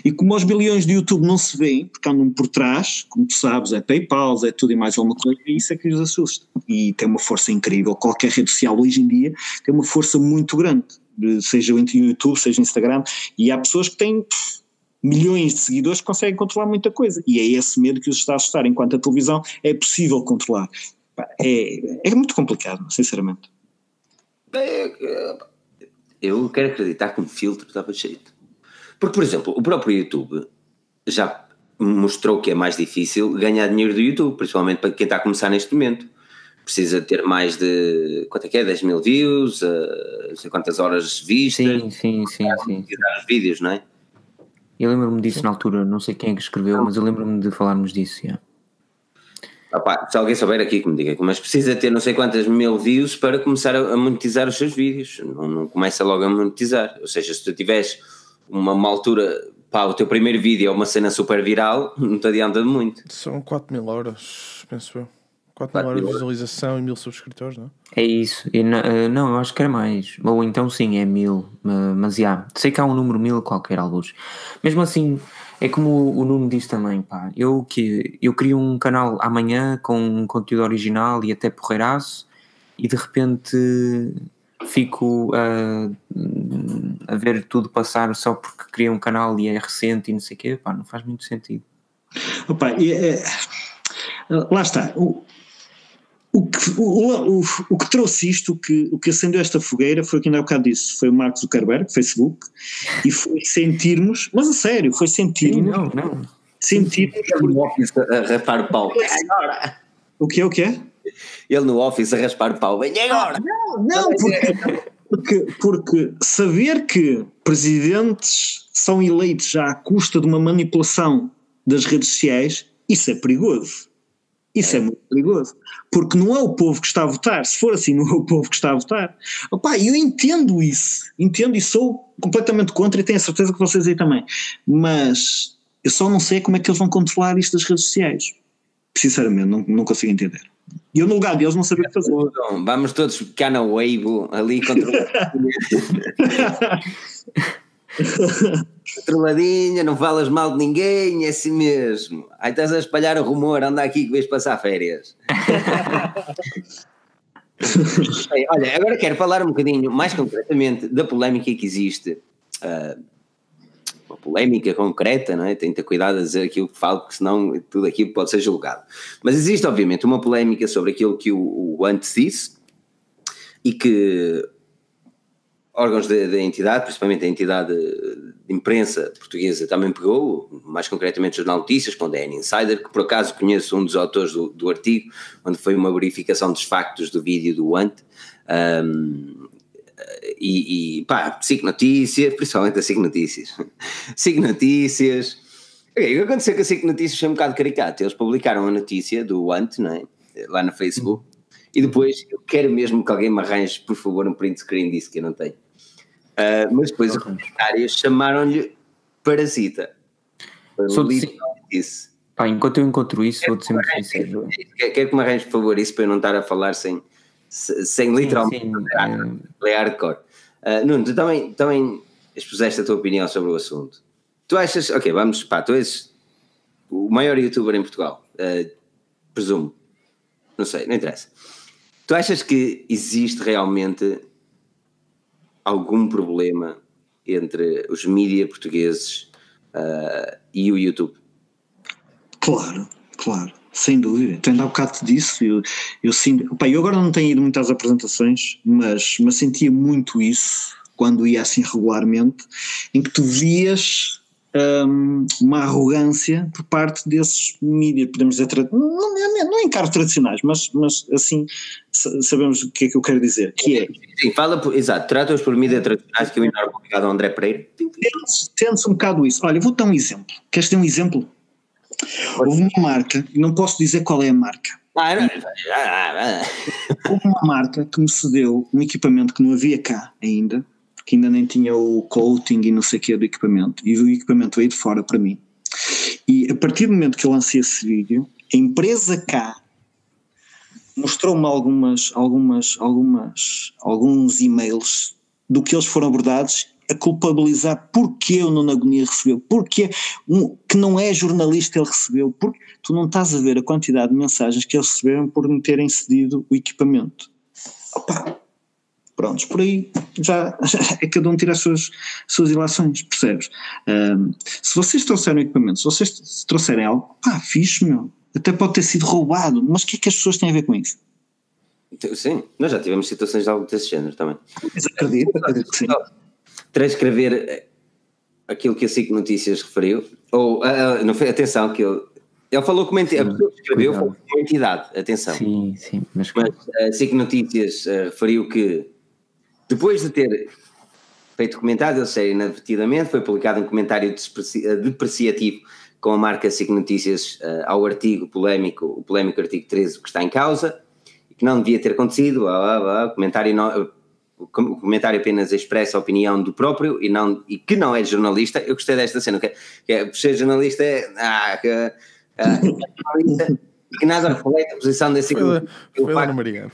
e como os bilhões de YouTube não se veem, porque andam por trás, como tu sabes, é PayPal, é tudo e mais alguma coisa, e isso é que os assusta. E tem uma força incrível, qualquer rede social hoje em dia tem uma força muito grande, seja o YouTube, seja o Instagram, e há pessoas que têm pff, milhões de seguidores que conseguem controlar muita coisa, e é esse medo que os está a assustar, enquanto a televisão é possível controlar. É, é muito complicado, sinceramente. Eu quero acreditar que um filtro estava cheio. Porque, por exemplo, o próprio YouTube já mostrou que é mais difícil ganhar dinheiro do YouTube, principalmente para quem está a começar neste momento. Precisa ter mais de, quanto é que é, dez mil views, uh, não sei quantas horas vistas. Sim, sim, sim. sim. Vídeos, não é? Eu lembro-me disso na altura, não sei quem é que escreveu, não. mas eu lembro-me de falarmos disso, já. Opa, se alguém souber aqui que me diga, mas precisa ter não sei quantas mil views para começar a monetizar os seus vídeos. Não, não começa logo a monetizar, ou seja, se tu tiveres... Uma, uma altura, pá, o teu primeiro vídeo é uma cena super viral, não te adianta muito. São quatro mil horas, penso eu. quatro mil horas de visualização e mil subscritores, não é? É isso. Eu não, não, eu acho que era mais. Ou então sim, é mil. Mas já, sei que há um número mil qualquer, alguns. Mesmo assim, é como o Nuno diz também, pá. Eu, que, eu crio um canal amanhã com um conteúdo original e até porreiraço e de repente... fico uh, a ver tudo passar só porque criei um canal e é recente e não sei o quê, pá, não faz muito sentido. Opa, é, é, lá está, o, o, que, o, o, o que trouxe isto, o que, o que acendeu esta fogueira foi o que ainda há bocado disse, foi o Mark Zuckerberg, Facebook, e foi sentirmos, mas a sério, foi sentirmos, Sim, não, não. sentirmos a rapar o pau. O que é, o que é? Ele no office a raspar pau, bem, e agora? Não, não, porque, porque, porque saber que presidentes são eleitos já à custa de uma manipulação das redes sociais, isso é perigoso. Isso é, é muito perigoso. Porque não é o povo que está a votar. Se for assim, não é o povo que está a votar. Opa, eu entendo isso, entendo e sou completamente contra e tenho a certeza que vocês aí também. Mas eu só não sei como é que eles vão controlar isto das redes sociais. Sinceramente, não, não consigo entender. E eu no lugar deles não sabia o que fazer. Vamos todos ficar na wave ali controladinha, não falas mal de ninguém, é assim mesmo. Aí estás a espalhar o rumor, anda aqui que vais passar férias. Bem, olha, agora quero falar um bocadinho mais concretamente da polémica que existe. Uh, uma polémica concreta, não é? Tenho que ter cuidado a dizer aquilo que falo, porque senão tudo aquilo pode ser julgado. Mas existe, obviamente, uma polémica sobre aquilo que o, o antes disse e que órgãos da entidade, principalmente a entidade de imprensa portuguesa também pegou, mais concretamente o Jornal Notícias, quando é Insider, que por acaso conheço um dos autores do, do artigo, onde foi uma verificação dos factos do vídeo do Ante, um, e, e pá, S I C Notícias, principalmente a S I C Notícias, S I C Notícias, okay, o que aconteceu com a S I C Notícias foi um bocado caricato, eles publicaram a notícia do Ante, não é? Lá no Facebook, e depois eu quero mesmo que alguém me arranje, por favor, um print screen disso que eu não tenho. Uh, mas depois os comentários chamaram-lhe parasita. Sou de isso. Pá, enquanto eu encontro isso, vou-te sempre dizer. Quero que me arranjes, por favor, isso para eu não estar a falar sem, sem, sem literalmente lear de cor. Uh, Nuno, tu também, também expuseste a tua opinião sobre o assunto. Tu achas, ok, vamos, pá, tu és o maior youtuber em Portugal, uh, presumo. Não sei, não interessa. Tu achas que existe realmente algum problema entre os mídia portugueses uh, e o YouTube? Claro, claro, sem dúvida. Tendo há um bocado disso, eu, eu sinto... Pá, eu agora não tenho ido muito às apresentações, mas, mas sentia muito isso quando ia assim regularmente, em que tu vias... Um, uma arrogância por parte desses mídias, podemos dizer, tra- não, não, não encaro tradicionais, mas, mas assim sabemos o que é que eu quero dizer, que é... Sim, fala por, exato, trata-os por mídia tradicionais, que eu ainda era obrigado ao André Pereira. Sente-se um bocado isso. Olha, vou-te dar um exemplo, queres ter um exemplo? Houve uma marca, não posso dizer qual é a marca. Ah, não, não, não. Houve uma marca que me cedeu um equipamento que não havia cá ainda, que ainda nem tinha o coating e não sei o que do equipamento, e o equipamento veio de fora para mim, e a partir do momento que eu lancei esse vídeo, a empresa cá mostrou-me algumas, algumas, algumas, alguns e-mails do que eles foram abordados, a culpabilizar porque o Nuno Agonia recebeu, porque um, que não é jornalista ele recebeu, porque tu não estás a ver a quantidade de mensagens que eles receberam por não terem cedido o equipamento. Opa! Prontos, por aí já, já é cada um tira as suas, suas ilações, percebes? Um, se vocês trouxerem equipamento, se vocês se trouxerem algo, pá, fixe, meu, até pode ter sido roubado, mas o que é que as pessoas têm a ver com isso? Sim, nós já tivemos situações de algo desse género também. Mas acredito, acredito que sim. Transcrever aquilo que a S I C Notícias referiu, ou, uh, não foi, atenção, que eu... Ele falou como entidade, a pessoa que escreveu falou como entidade, atenção. Sim, sim. Mas, mas a S I C Notícias uh, referiu que depois de ter feito comentário, eu sei, inadvertidamente, foi publicado um comentário depreciativo com a marca S I C Notícias uh, ao artigo polémico, o polémico artigo treze que está em causa, e que não devia ter acontecido, ah, ah, ah, comentário não, o comentário apenas expressa a opinião do próprio e, não, e que não é de jornalista. Eu gostei desta cena, que, que é, ser jornalista é... Ah, que, ah, jornalista, que nada reflete a posição da S I C Notícias. Foi lá no Maringá.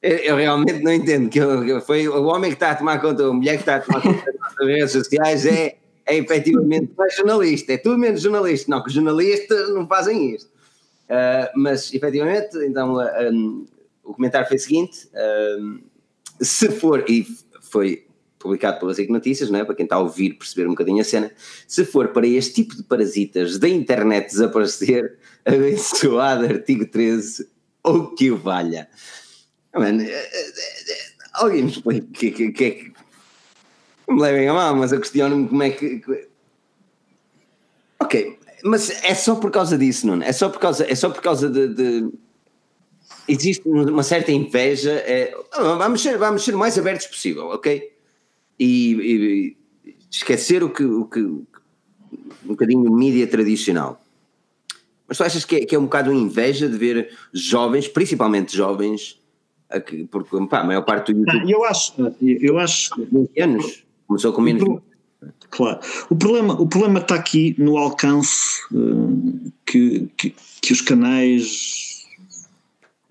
Eu, eu realmente não entendo, que eu, eu, foi o homem que está a tomar conta, a mulher que está a tomar conta das redes sociais é, é efetivamente não é jornalista, é tudo menos jornalista, não, que os jornalistas não fazem isto. Uh, mas efetivamente, então uh, um, o comentário foi o seguinte, uh, se for, e foi publicado pelas S I C Notícias, não é? Para quem está a ouvir perceber um bocadinho a cena, se for para este tipo de parasitas da internet desaparecer, abençoado artigo treze, ou que o valha. Mano, alguém me explica o que é que... Não me levem a mal, mas eu questiono-me como é que... Ok, mas é só por causa disso, Nuno, é só por causa, é só por causa de, de... Existe uma certa inveja, é... vamos, ser, vamos ser o mais abertos possível, ok? E, e esquecer o que, o que... um bocadinho de mídia tradicional. Mas tu achas que é, que é um bocado inveja de ver jovens, principalmente jovens... Aqui, porque pá, a maior parte do YouTube... Ah, eu acho... Eu acho anos, começou com menos... Pro, claro. O problema, o problema está aqui no alcance uh, que, que, que os canais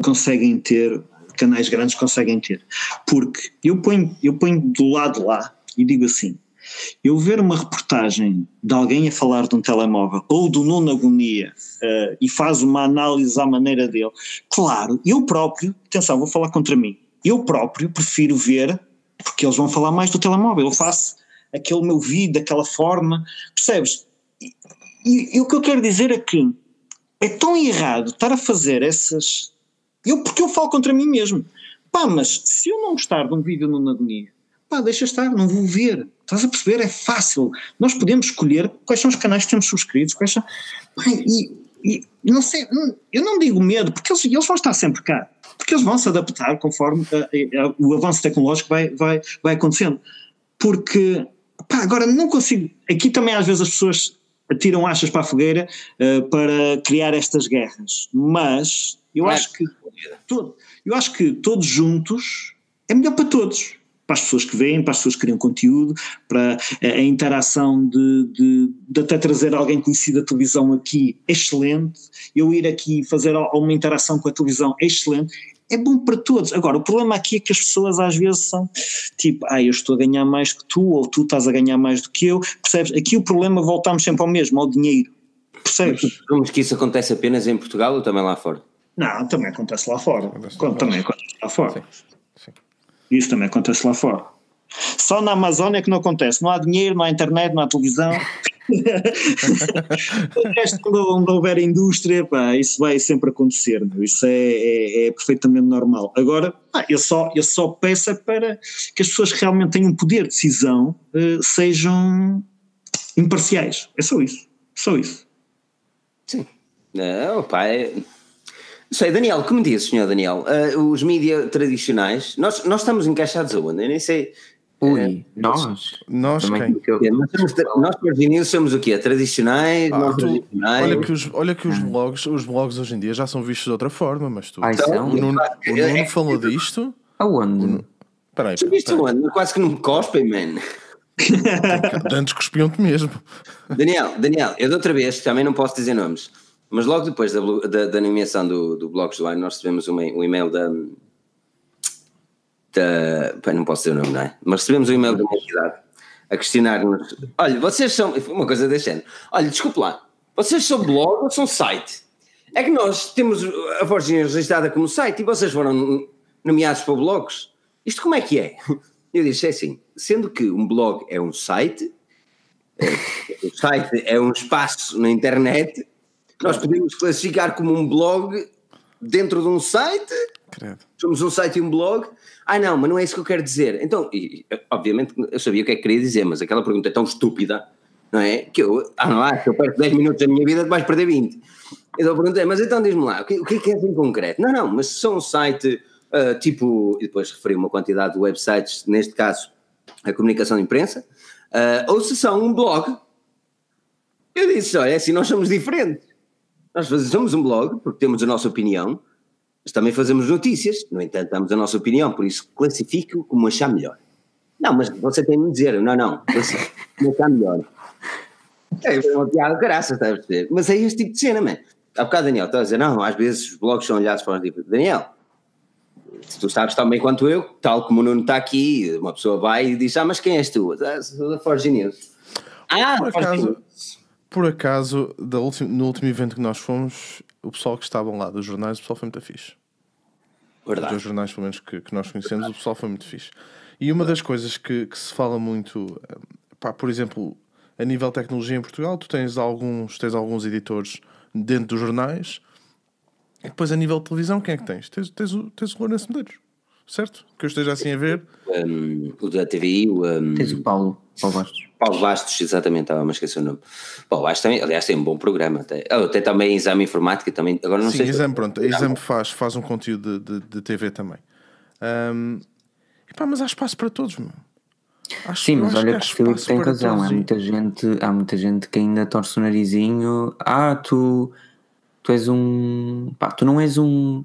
conseguem ter, canais grandes conseguem ter. Porque eu ponho, eu ponho do lado lá e digo assim, eu ver uma reportagem de alguém a falar de um telemóvel ou do Nuno Agonia uh, e faz uma análise à maneira dele, claro, eu próprio, atenção, vou falar contra mim, eu próprio prefiro ver, porque eles vão falar mais do telemóvel, eu faço aquele meu vídeo daquela forma, percebes? E, e, e o que eu quero dizer é que é tão errado estar a fazer essas, eu, porque eu falo contra mim mesmo, pá, mas se eu não gostar de um vídeo do Nuno Agonia, pá, deixa estar, não vou ver. Estás a perceber? É fácil. Nós podemos escolher quais são os canais que temos subscritos, quais são… Bem, e, e não sei, não, eu não digo medo, porque eles, eles vão estar sempre cá, porque eles vão se adaptar conforme a, a, a, o avanço tecnológico vai, vai, vai acontecendo. Porque, pá, agora não consigo… Aqui também às vezes as pessoas atiram achas para a fogueira uh, para criar estas guerras, mas eu, é. acho que, todo, eu acho que todos juntos é melhor para todos. Para as pessoas que veem, para as pessoas que criam conteúdo, para a, a interação de, de, de até trazer alguém conhecido da televisão aqui, excelente, eu ir aqui fazer uma interação com a televisão, excelente, é bom para todos. Agora, o problema aqui é que as pessoas às vezes são tipo, ah, eu estou a ganhar mais que tu, ou tu estás a ganhar mais do que eu, percebes? Aqui o problema, voltamos sempre ao mesmo, ao dinheiro, percebes? Mas que isso acontece apenas em Portugal ou também lá fora? Não, também acontece lá fora, também acontece lá fora. Sim. Isso também acontece lá fora. Só na Amazónia é que não acontece. Não há dinheiro, não há internet, não há televisão. O resto, quando houver indústria, pá, isso vai sempre acontecer. Não? Isso é, é, é perfeitamente normal. Agora, pá, eu, só, eu só peço para que as pessoas que realmente têm um poder de decisão eh, sejam imparciais. É só isso. Só isso. Sim. Não, pá, é... Sei, Daniel, como dizes, senhor Daniel, uh, os mídias tradicionais, nós, nós estamos encaixados aonde? Eu nem sei. Ui, uh, nós? Nós também, quem? Eu, nós, somos, nós, Forge News, somos o quê? Tradicionais? Ah, não tu, tradicionais? Olha que, os, olha que os, blogs, os blogs hoje em dia já são vistos de outra forma, mas tu… Ai, então, o Nuno, o Nuno falou disto… Aonde? Espera aí. Viste aonde? Quase que não me cospem, man. Antes cuspiam-te mesmo. Daniel, Daniel, eu de outra vez, também não posso dizer nomes… Mas logo depois da, da, da nomeação do, do Blogs do Ano, nós recebemos um, um e-mail da, da... Bem, não posso dizer o nome, não é? Mas recebemos um e-mail da minha cidade a questionar-nos... Olha, vocês são... Uma coisa deixando. Olha, desculpe lá. Vocês são blog ou são site? É que nós temos a Forge News registrada como site e vocês foram nomeados para blogs. Isto como é que é? Eu disse, é assim, sendo que um blog é um site, o site é um espaço na internet... Nós podemos classificar como um blog dentro de um site. Credo. Somos um site e um blog. Ah não, mas não é isso que eu quero dizer. Então, e, obviamente eu sabia o que é que queria dizer, mas aquela pergunta é tão estúpida, não é? Que eu, ah não, ah, que eu perco dez minutos da minha vida, tu vais perder vinte. Então eu perguntei, mas então diz-me lá, o que, o que é que é em concreto? Não, não, mas se são um site uh, tipo, e depois referi uma quantidade de websites, neste caso a comunicação de imprensa, uh, ou se são um blog. Eu disse, olha, assim nós somos diferentes. Nós fazemos um blog porque temos a nossa opinião, mas também fazemos notícias, no entanto damos a nossa opinião, por isso classifico como achar melhor. Não, mas você tem de me dizer, não, não, classifico como achar melhor. É, foi uma piada de graça, está a perceber? Mas é este tipo de cena, mano. Há bocado Daniel está a dizer, não, às vezes os blogs são olhados para o tipo, Daniel, se tu sabes tão bem quanto eu, tal como o Nuno está aqui, uma pessoa vai e diz, ah, mas quem és tu? Ah, sou da Forge News. Ah, por acaso... Por acaso, da ultim, no último evento que nós fomos, o pessoal que estavam lá dos jornais, o pessoal foi muito fixe. Verdade. Dos jornais, pelo menos, que, que nós conhecemos, verdade, o pessoal foi muito fixe. E uma das coisas que, que se fala muito, pá, por exemplo, a nível de tecnologia em Portugal, tu tens alguns, tens alguns editores dentro dos jornais, e depois a nível de televisão, quem é que tens? Tens, tens, o, tens o Lourenço Medeiros, certo? Que eu esteja assim a ver. Um, o da T V I, o... Um... Tens o Paulo. Paulo Bastos. Paulo Bastos, exatamente, estava a esquecer o nome. Paulo Bastos também, aliás, tem um bom programa. Até, até também exame informática, também. Agora não Sim, sei exame, se... pronto. Exame faz, faz um conteúdo de, de, de T V também. Um, epá, mas há espaço para todos, meu. Acho, Sim, mas olha que o Filipe tem razão. Há muita, gente, há muita gente que ainda torce o narizinho. Ah, tu, tu és um. Pá, tu não és um.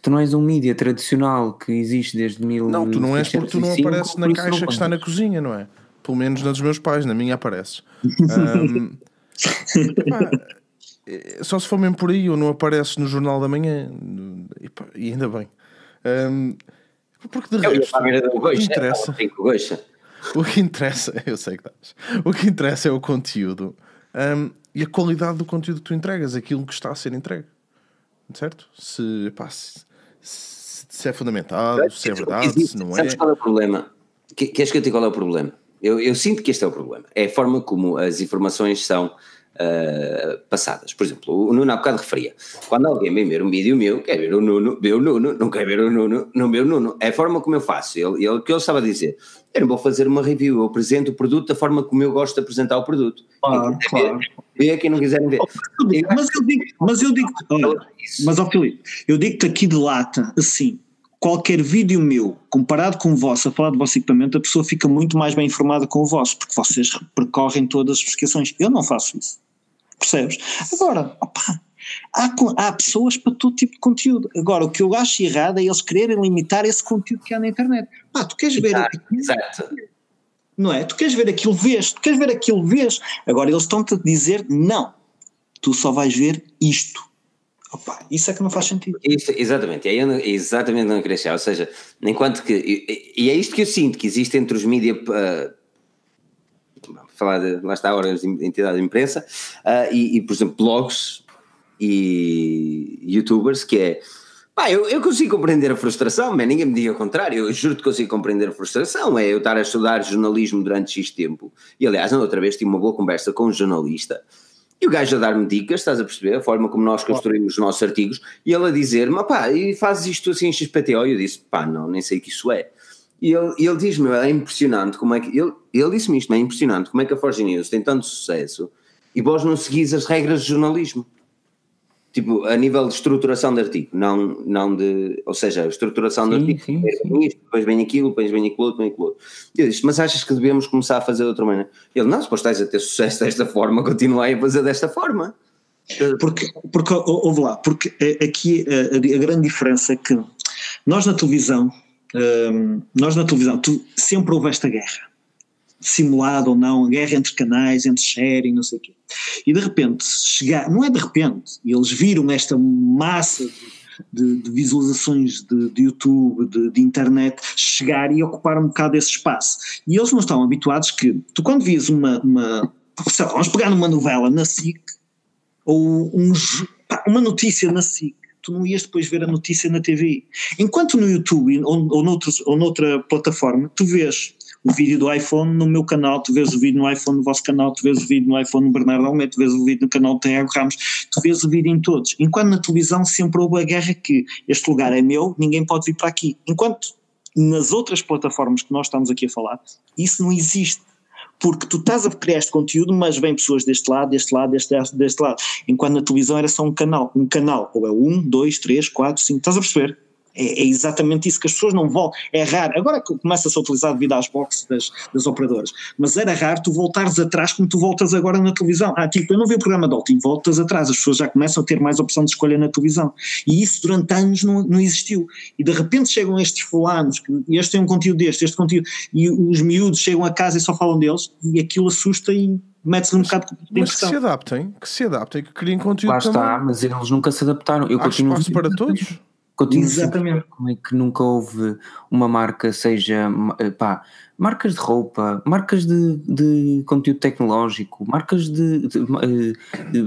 Tu não és um mídia tradicional que existe desde mil. Não, tu não és porque tu não apareces na caixa que está na cozinha, não é? Pelo menos na dos meus pais, na minha apareces. Um, epá, só se for mesmo por aí, ou não apareces no Jornal da Manhã, epá, e ainda bem. Um, porque de resto, o que interessa. O que interessa, eu sei que estás. O que interessa é o conteúdo um, e a qualidade do conteúdo que tu entregas, aquilo que está a ser entregue. Certo? Se, pá, se, se é fundamentado, se é verdade, se não é. Sabes qual é o problema? Queres que eu te diga qual é o problema? Eu, eu sinto que este é o problema. É a forma como as informações são uh, passadas. Por exemplo, o Nuno há bocado referia, quando alguém vem ver um vídeo meu, quer ver o Nuno, vê o Nuno, não quer ver o Nuno, não vê o Nuno. É a forma como eu faço, ele, ele, o que ele estava a dizer, eu não vou fazer uma review, eu apresento o produto da forma como eu gosto de apresentar o produto. Ah, quem claro. Ver, vê quem não quiser ver. Mas eu digo, mas eu digo, olha, mas ó oh, Filipe, eu digo-te aqui de lata, assim… Qualquer vídeo meu, comparado com o vosso, a falar do vosso equipamento, a pessoa fica muito mais bem informada com o vosso, porque vocês percorrem todas as especificações. Eu não faço isso, percebes? Agora, opa, há, há pessoas para todo tipo de conteúdo. Agora, o que eu acho errado é eles quererem limitar esse conteúdo que há na internet. Pá, tu queres ver aquilo? Exato. Não é? Tu queres ver aquilo, vês. Tu queres ver aquilo, vês. Agora, eles estão-te a dizer, não, tu só vais ver isto. Opa, isso é que não faz sentido. Isso, exatamente, eu não, exatamente não queria chegar, ou seja, enquanto que, e, e é isto que eu sinto que existe entre os mídia, uh, falar de, lá está a hora, entidade de imprensa, uh, e, e por exemplo blogs e youtubers, que é, pá, eu, eu consigo compreender a frustração, mas ninguém me diga o contrário, eu juro que consigo compreender a frustração, é eu estar a estudar jornalismo durante X tempo, e aliás, na outra vez tive uma boa conversa com um jornalista, e o gajo a dar-me dicas, estás a perceber? A forma como nós construímos os nossos artigos. E ele a dizer-me, pá, e fazes isto assim em X P T O? E eu disse, pá, não, nem sei o que isso é. E ele, ele diz-me, é impressionante como é que... Ele, ele disse-me isto, é impressionante como é que a Forge News tem tanto sucesso e vós não seguis as regras de jornalismo. Tipo, a nível de estruturação de artigo, não, não de... Ou seja, a estruturação sim, de artigo, sim, sim. Isto, depois vem aquilo, depois vem aquilo, depois vem aquilo. E eu disse, mas achas que devemos começar a fazer de outra maneira? Ele, não, se depois estás a ter sucesso desta forma, continuai a fazer desta forma. Porque, porque ouve lá, porque aqui a, a grande diferença é que nós na televisão, hum, nós na televisão, tu sempre houve esta guerra, simulada ou não, guerra entre canais, entre série, não sei o quê. E de repente, chegar, não é de repente, eles viram esta massa de, de visualizações de, de YouTube, de, de internet, chegar e ocupar um bocado esse espaço. E eles não estão habituados que, tu quando vias uma, uma sei lá, vamos pegar numa novela na S I C, ou um, uma notícia na S I C, tu não ias depois ver a notícia na T V I. Enquanto no YouTube ou, ou, noutros, ou noutra plataforma, tu vês o vídeo do iPhone no meu canal, tu vês o vídeo no iPhone no vosso canal, tu vês o vídeo no iPhone no Bernardo Almeida, tu vês o vídeo no canal do Tiago Ramos, tu vês o vídeo em todos. Enquanto na televisão sempre houve a guerra que este lugar é meu, ninguém pode vir para aqui. Enquanto nas outras plataformas que nós estamos aqui a falar, isso não existe. Porque tu estás a criar este conteúdo, mas vêm pessoas deste lado, deste lado, deste, deste lado. Enquanto na televisão era só um canal. Um canal, ou é um, dois, três, quatro, cinco, estás a perceber? É exatamente isso, que as pessoas não vão, é raro, agora começa-se a utilizar devido às boxes das, das operadoras, mas era raro tu voltares atrás como tu voltas agora na televisão, ah tipo, eu não vi o programa de ontem, voltas atrás, as pessoas já começam a ter mais opção de escolha na televisão, e isso durante anos não, não existiu, e de repente chegam estes fulanos, este tem um conteúdo deste, este conteúdo, e os miúdos chegam a casa e só falam deles, e aquilo assusta e mete-se num bocado de impressão. Mas que se adaptem, que se adaptem, que criem conteúdo também. Lá está, mas eles nunca se adaptaram. Eu continuo para todos. Continuo exatamente. Como é que nunca houve uma marca, seja, pá, marcas de roupa, marcas de, de conteúdo tecnológico, marcas de, de, de,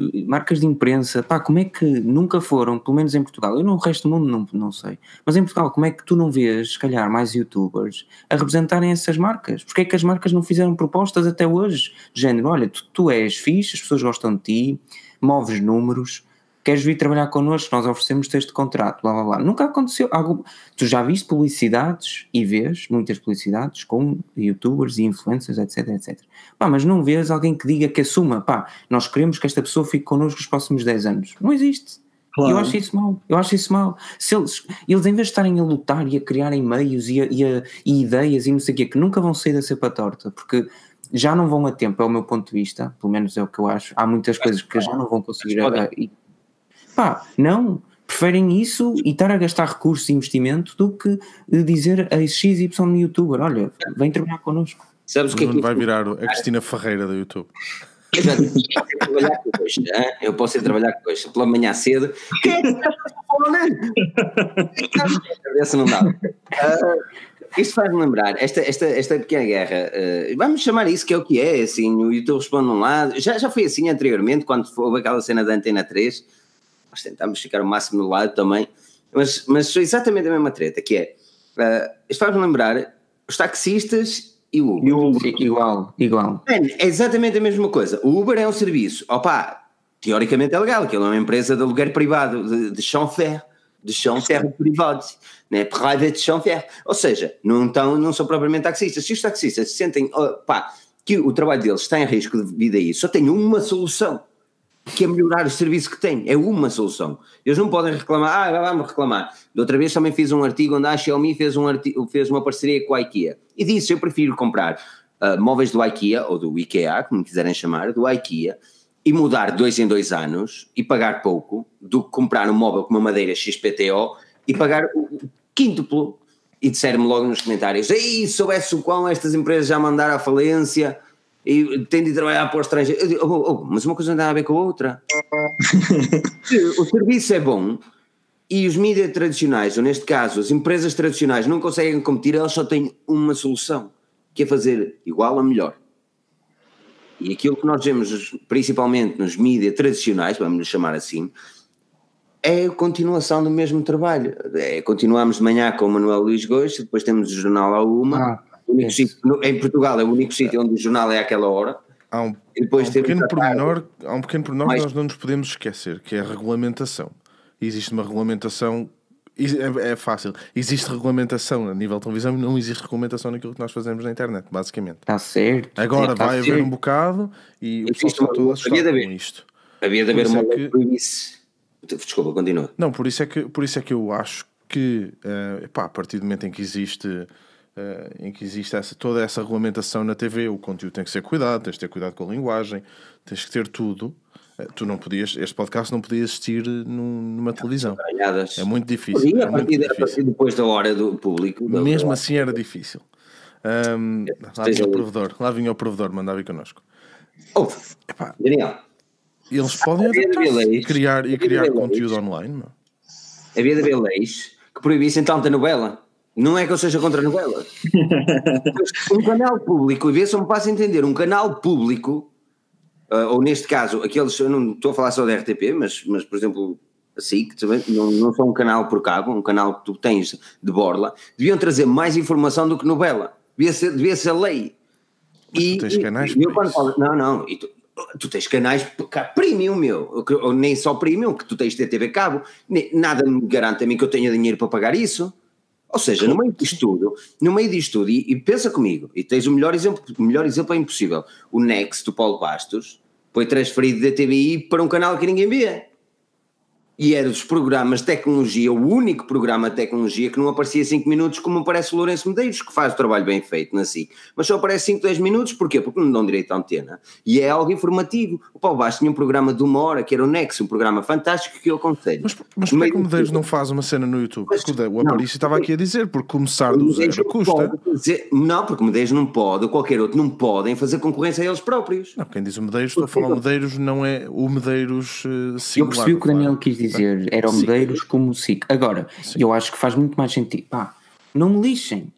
de marcas de imprensa, pá, como é que nunca foram, pelo menos em Portugal, eu no resto do mundo não, não sei, mas em Portugal como é que tu não vês, se calhar, mais youtubers a representarem essas marcas? Porque é que as marcas não fizeram propostas até hoje? De género, olha, tu, tu és fixe, as pessoas gostam de ti, moves números… Queres vir trabalhar connosco? Nós oferecemos-te este contrato, blá blá blá. Nunca aconteceu. Algum... Tu já viste publicidades e vês muitas publicidades com youtubers e influencers, etc, etcétera. Pá, mas não vês alguém que diga que assuma, pá, nós queremos que esta pessoa fique connosco os próximos dez anos. Não existe. Claro. Eu acho isso mau, eu acho isso mau. Se eles, eles em vez de estarem a lutar e a criarem meios e, a, e, a, e ideias e não sei o quê, que nunca vão sair da cepa torta, porque já não vão a tempo, é o meu ponto de vista, pelo menos é o que eu acho. Há muitas coisas que já não vão conseguir... A, e, pá, não, preferem isso e estar a gastar recursos e investimento do que dizer a X Y no youtuber, olha, vem trabalhar connosco. Sabes o que é que vai virar a Cristina Ferreira do YouTube? Eu trabalhar com coxa, eu posso ir trabalhar com coxa pela manhã cedo. Essa não dá. Isto faz-me lembrar, esta, esta, esta pequena guerra, uh, vamos chamar isso que é o que é, assim, o YouTube responde de um lado, já, já foi assim anteriormente, quando houve aquela cena da Antena três, nós tentámos ficar o máximo do lado também, mas, mas exatamente a mesma treta, que é, uh, isto faz-me lembrar, os taxistas E o Uber. E o Uber. É igual, igual. É exatamente a mesma coisa. O Uber é um serviço, opá, teoricamente é legal, aquilo é uma empresa de aluguer privado, de, de chanfer, de chanfer privado, né? Private chanfer. Ou seja, não, estão, não são propriamente taxistas. Se os taxistas se sentem, opá, que o trabalho deles está em risco devido a isso, só tem uma solução, que é melhorar o serviço que tem, é uma solução. Eles não podem reclamar, ah, vamos reclamar. Da outra vez também fiz um artigo onde a Xiaomi fez, um artigo, fez uma parceria com a IKEA e disse, eu prefiro comprar uh, móveis do IKEA, ou do IKEA, como quiserem chamar, do IKEA, e mudar dois em dois anos e pagar pouco, do que comprar um móvel com uma madeira X P T O e pagar o quíntuplo. E disseram-me logo nos comentários, ei, soubesse o quão estas empresas já mandaram à falência... e tem de trabalhar para o estrangeiro. Eu digo, oh, oh, mas uma coisa não tem a ver com a outra. O serviço é bom e os mídias tradicionais, ou neste caso as empresas tradicionais, não conseguem competir, elas só têm uma solução, que é fazer igual ou melhor. E aquilo que nós vemos principalmente nos mídias tradicionais, vamos chamar assim, é a continuação do mesmo trabalho. É, continuamos de manhã com o Manuel Luís Gosto, depois temos o jornal à uma. Ah. Sítio, em Portugal é o único sítio onde o jornal é àquela hora. Há um, depois há um pequeno pormenor, há um pequeno pormenor que nós não nos podemos esquecer, que é a regulamentação. Existe uma regulamentação, é, é fácil, existe regulamentação a nível de televisão e não existe regulamentação naquilo que nós fazemos na internet, basicamente. Está certo. Agora é, tá vai certo. Haver um bocado e o pessoal está assustado com isto. Havia de haver uma lei que proibisse. Desculpa, continua. Não, por isso é que, por isso é que eu acho que uh, epá, a partir do momento em que existe... Uh, em que existe essa, toda essa regulamentação na T V, o conteúdo tem que ser cuidado, tens de ter cuidado com a linguagem, tens que ter tudo. Uh, tu não podias, este podcast não podia existir num, numa televisão. É muito difícil. Podia, é a, muito partir, difícil. A partir depois da hora do público. Da Mesmo hora. Assim era difícil. Um, lá, vinha o provedor, lá vinha o provedor, mandava vir connosco. Oh, epá, Daniel, eles podem adaptar-se, criar e criar conteúdo online. Meu. Havia de haver leis que proibissem tanta novela. Não é que eu seja contra novelas. Um canal público, e vê se eu me faço entender, um canal público, uh, ou neste caso, aqueles, eu não estou a falar só da R T P, mas, mas por exemplo, a S I C, não, não só um canal por cabo, um canal que tu tens de borla, deviam trazer mais informação do que novela. Devia ser, devia ser a lei. E, tu tens canais e, eu quando falo, não, não, e tu, tu tens canais premium, meu, ou nem só premium, que tu tens de T V cabo, nem, nada me garante a mim que eu tenha dinheiro para pagar isso. Ou seja, no meio disto tudo, no meio disto tudo, e, e pensa comigo, e tens o melhor exemplo, o melhor exemplo é impossível, o Next do Paulo Bastos foi transferido da T V I para um canal que ninguém via. E era dos programas de tecnologia, o único programa de tecnologia que não aparecia cinco minutos, como aparece o Lourenço Medeiros, que faz o trabalho bem feito na S I C. Mas só aparece cinco, dez minutos, porquê? Porque não dão direito à antena. E é algo informativo. O Paulo Bastos tinha um programa de uma hora, que era o Nexo, um programa fantástico que eu aconselho. Mas, mas porquê é que o Medeiros não faz uma cena no YouTube? Mas, porque o Aparício estava aqui a dizer, porque começar do zero custa. Dizer, não, porque o Medeiros não pode, ou qualquer outro, não podem fazer concorrência a eles próprios. Não, quem diz o Medeiros, estou a falar o Medeiros, não é o Medeiros uh, singular. Eu percebi o que o Daniel quis dizer. Dizer, era o Medeiros como o S I C. Agora, sim, eu acho que faz muito mais sentido. Pá, não me lixem.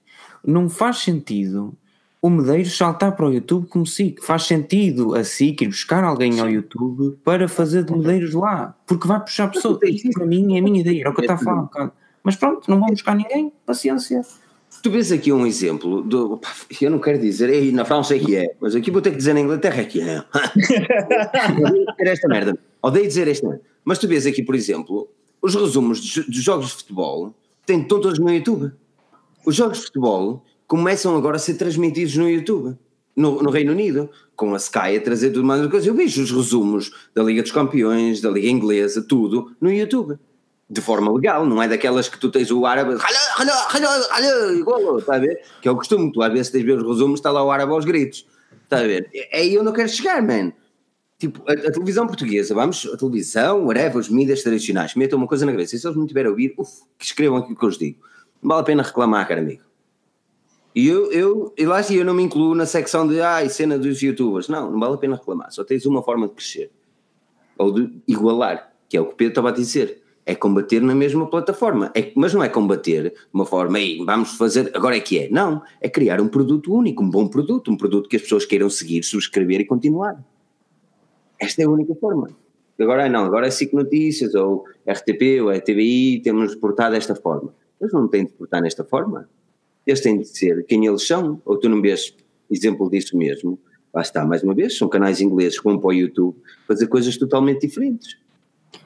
Não faz sentido o Medeiros saltar para o YouTube como S I C. Faz sentido a S I C ir buscar alguém, sim, ao YouTube para fazer de Medeiros lá. Porque vai puxar pessoas. Isso para mim é a minha ideia. Era o que eu estava a falar um bocado. Mas pronto, não vão buscar ninguém. Paciência. Tu vês aqui um exemplo do. Eu não quero dizer, ei, na França é que é, mas aqui vou ter que dizer na Inglaterra é que é. Era esta merda. Odeio dizer esta merda. Mas tu vês aqui, por exemplo, os resumos dos jogos de futebol têm todos no YouTube. Os jogos de futebol começam agora a ser transmitidos no YouTube, no, no Reino Unido, com a Sky a trazer tudo mais uma coisa. Eu vejo os resumos da Liga dos Campeões, da Liga Inglesa, tudo no YouTube. De forma legal, não é daquelas que tu tens o árabe, está a ver? Que é o costume, tu às vezes tens de ver os resumos, está lá o árabe aos gritos, está a ver? É aí onde eu quero chegar, man. Tipo, a, a televisão portuguesa, vamos, a televisão, whatever, os mídias tradicionais, metam uma coisa na cabeça, se eles não tiverem a ouvir, uf, que escrevam aquilo que eu os digo. Não vale a pena reclamar, caro amigo. E eu, eu, eu, acho, eu não me incluo na secção de, ai, cena dos youtubers, não, não vale a pena reclamar, só tens uma forma de crescer, ou de igualar, que é o que o Pedro estava a dizer, é combater na mesma plataforma, é, mas não é combater de uma forma, ei, vamos fazer, agora é que é, não, é criar um produto único, um bom produto, um produto que as pessoas queiram seguir, subscrever e continuar. Esta é a única forma. Agora não, agora é S I C Notícias, ou R T P, ou é T V I, temos de portar desta forma. Eles não têm de portar nesta forma. Eles têm de ser quem eles são, ou tu não vês exemplo disso mesmo, lá está, mais uma vez, são canais ingleses como para o YouTube, fazer coisas totalmente diferentes.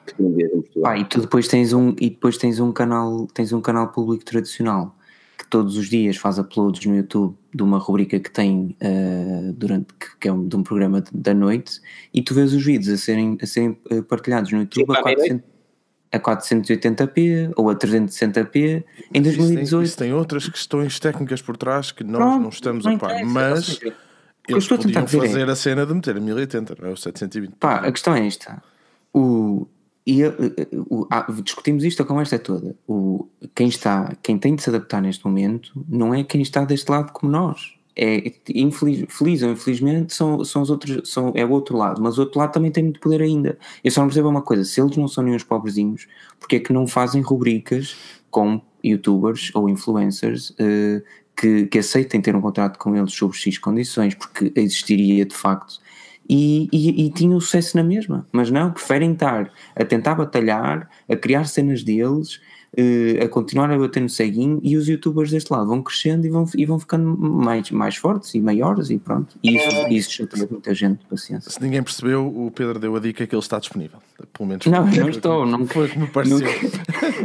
Que não vês em Portugal. Ah, e tu depois tens um, e depois tens um canal, tens um canal público tradicional, que todos os dias faz uploads no YouTube de uma rubrica que tem uh, durante, que é um, de um programa da noite, e tu vês os vídeos a serem, a serem partilhados no YouTube a, quatrocentos, a quatrocentos e oitenta p ou a trezentos e sessenta p em dois mil e dezoito. Isso tem, isso tem outras questões técnicas por trás que nós não, não estamos não a par, mas eles podiam fazer dizer. a cena de meter a mil e oitenta, não é? O setecentos e vinte p. Pá, a questão é esta. O, e, o, ah, discutimos isto, a conversa é toda. O, quem, está, quem tem de se adaptar neste momento não é quem está deste lado como nós. É, infeliz, feliz ou infelizmente, são, são os outros, são, é o outro lado, mas o outro lado também tem muito poder ainda. Eu só não percebo uma coisa: se eles não são nem os pobrezinhos, porque é que não fazem rubricas com youtubers ou influencers uh, que, que aceitem ter um contrato com eles sobre X condições, porque existiria de facto. E, e, e tinham sucesso na mesma, mas não, preferem estar a tentar batalhar, a criar cenas deles, eh, a continuar a bater no ceguinho, e os youtubers deste lado vão crescendo e vão, e vão ficando mais, mais fortes e maiores, e pronto, e isso, isso já tem muita gente de paciência. Se ninguém percebeu, o Pedro deu a dica que ele está disponível, pelo menos. Não, não estou, não foi como me pareceu.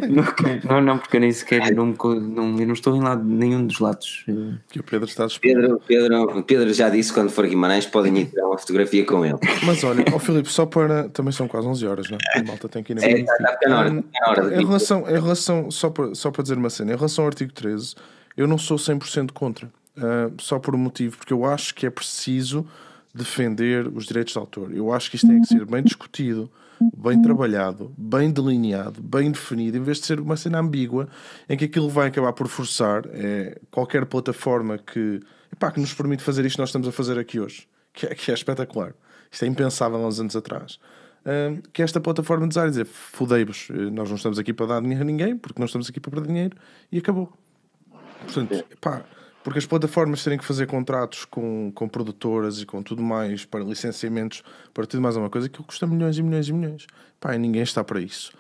Nunca, não, não, porque eu nem sequer não, não, eu não estou em lado, nenhum dos lados. Que o Pedro está disponível. Pedro, Pedro, Pedro já disse, quando for a Guimarães podem ir tirar uma fotografia com ele. Mas olha, ó oh, Filipe, só para, também são quase onze horas, não é? A malta tem que ir na é, tá, tá, tá, hora, tá, hora em, em relação, em relação só, para, só para dizer uma cena, em relação ao artigo treze, eu não sou cem por cento contra, uh, só por um motivo, porque eu acho que é preciso defender os direitos de autor. Eu acho que isto tem que ser bem discutido, bem trabalhado, bem delineado, bem definido, em vez de ser uma cena ambígua em que aquilo vai acabar por forçar é, qualquer plataforma que, epá, que nos permite fazer isto que nós estamos a fazer aqui hoje, que é, que é espetacular. Isto é impensável há uns anos atrás. Um, que esta plataforma de dizer, fodei-vos, nós não estamos aqui para dar dinheiro a ninguém, porque não estamos aqui para perder dinheiro, e acabou. Portanto, pá, porque as plataformas terem que fazer contratos com, com produtoras e com tudo mais, para licenciamentos, para tudo mais alguma coisa, aquilo custa milhões e milhões e milhões. Pá, e ninguém está para isso.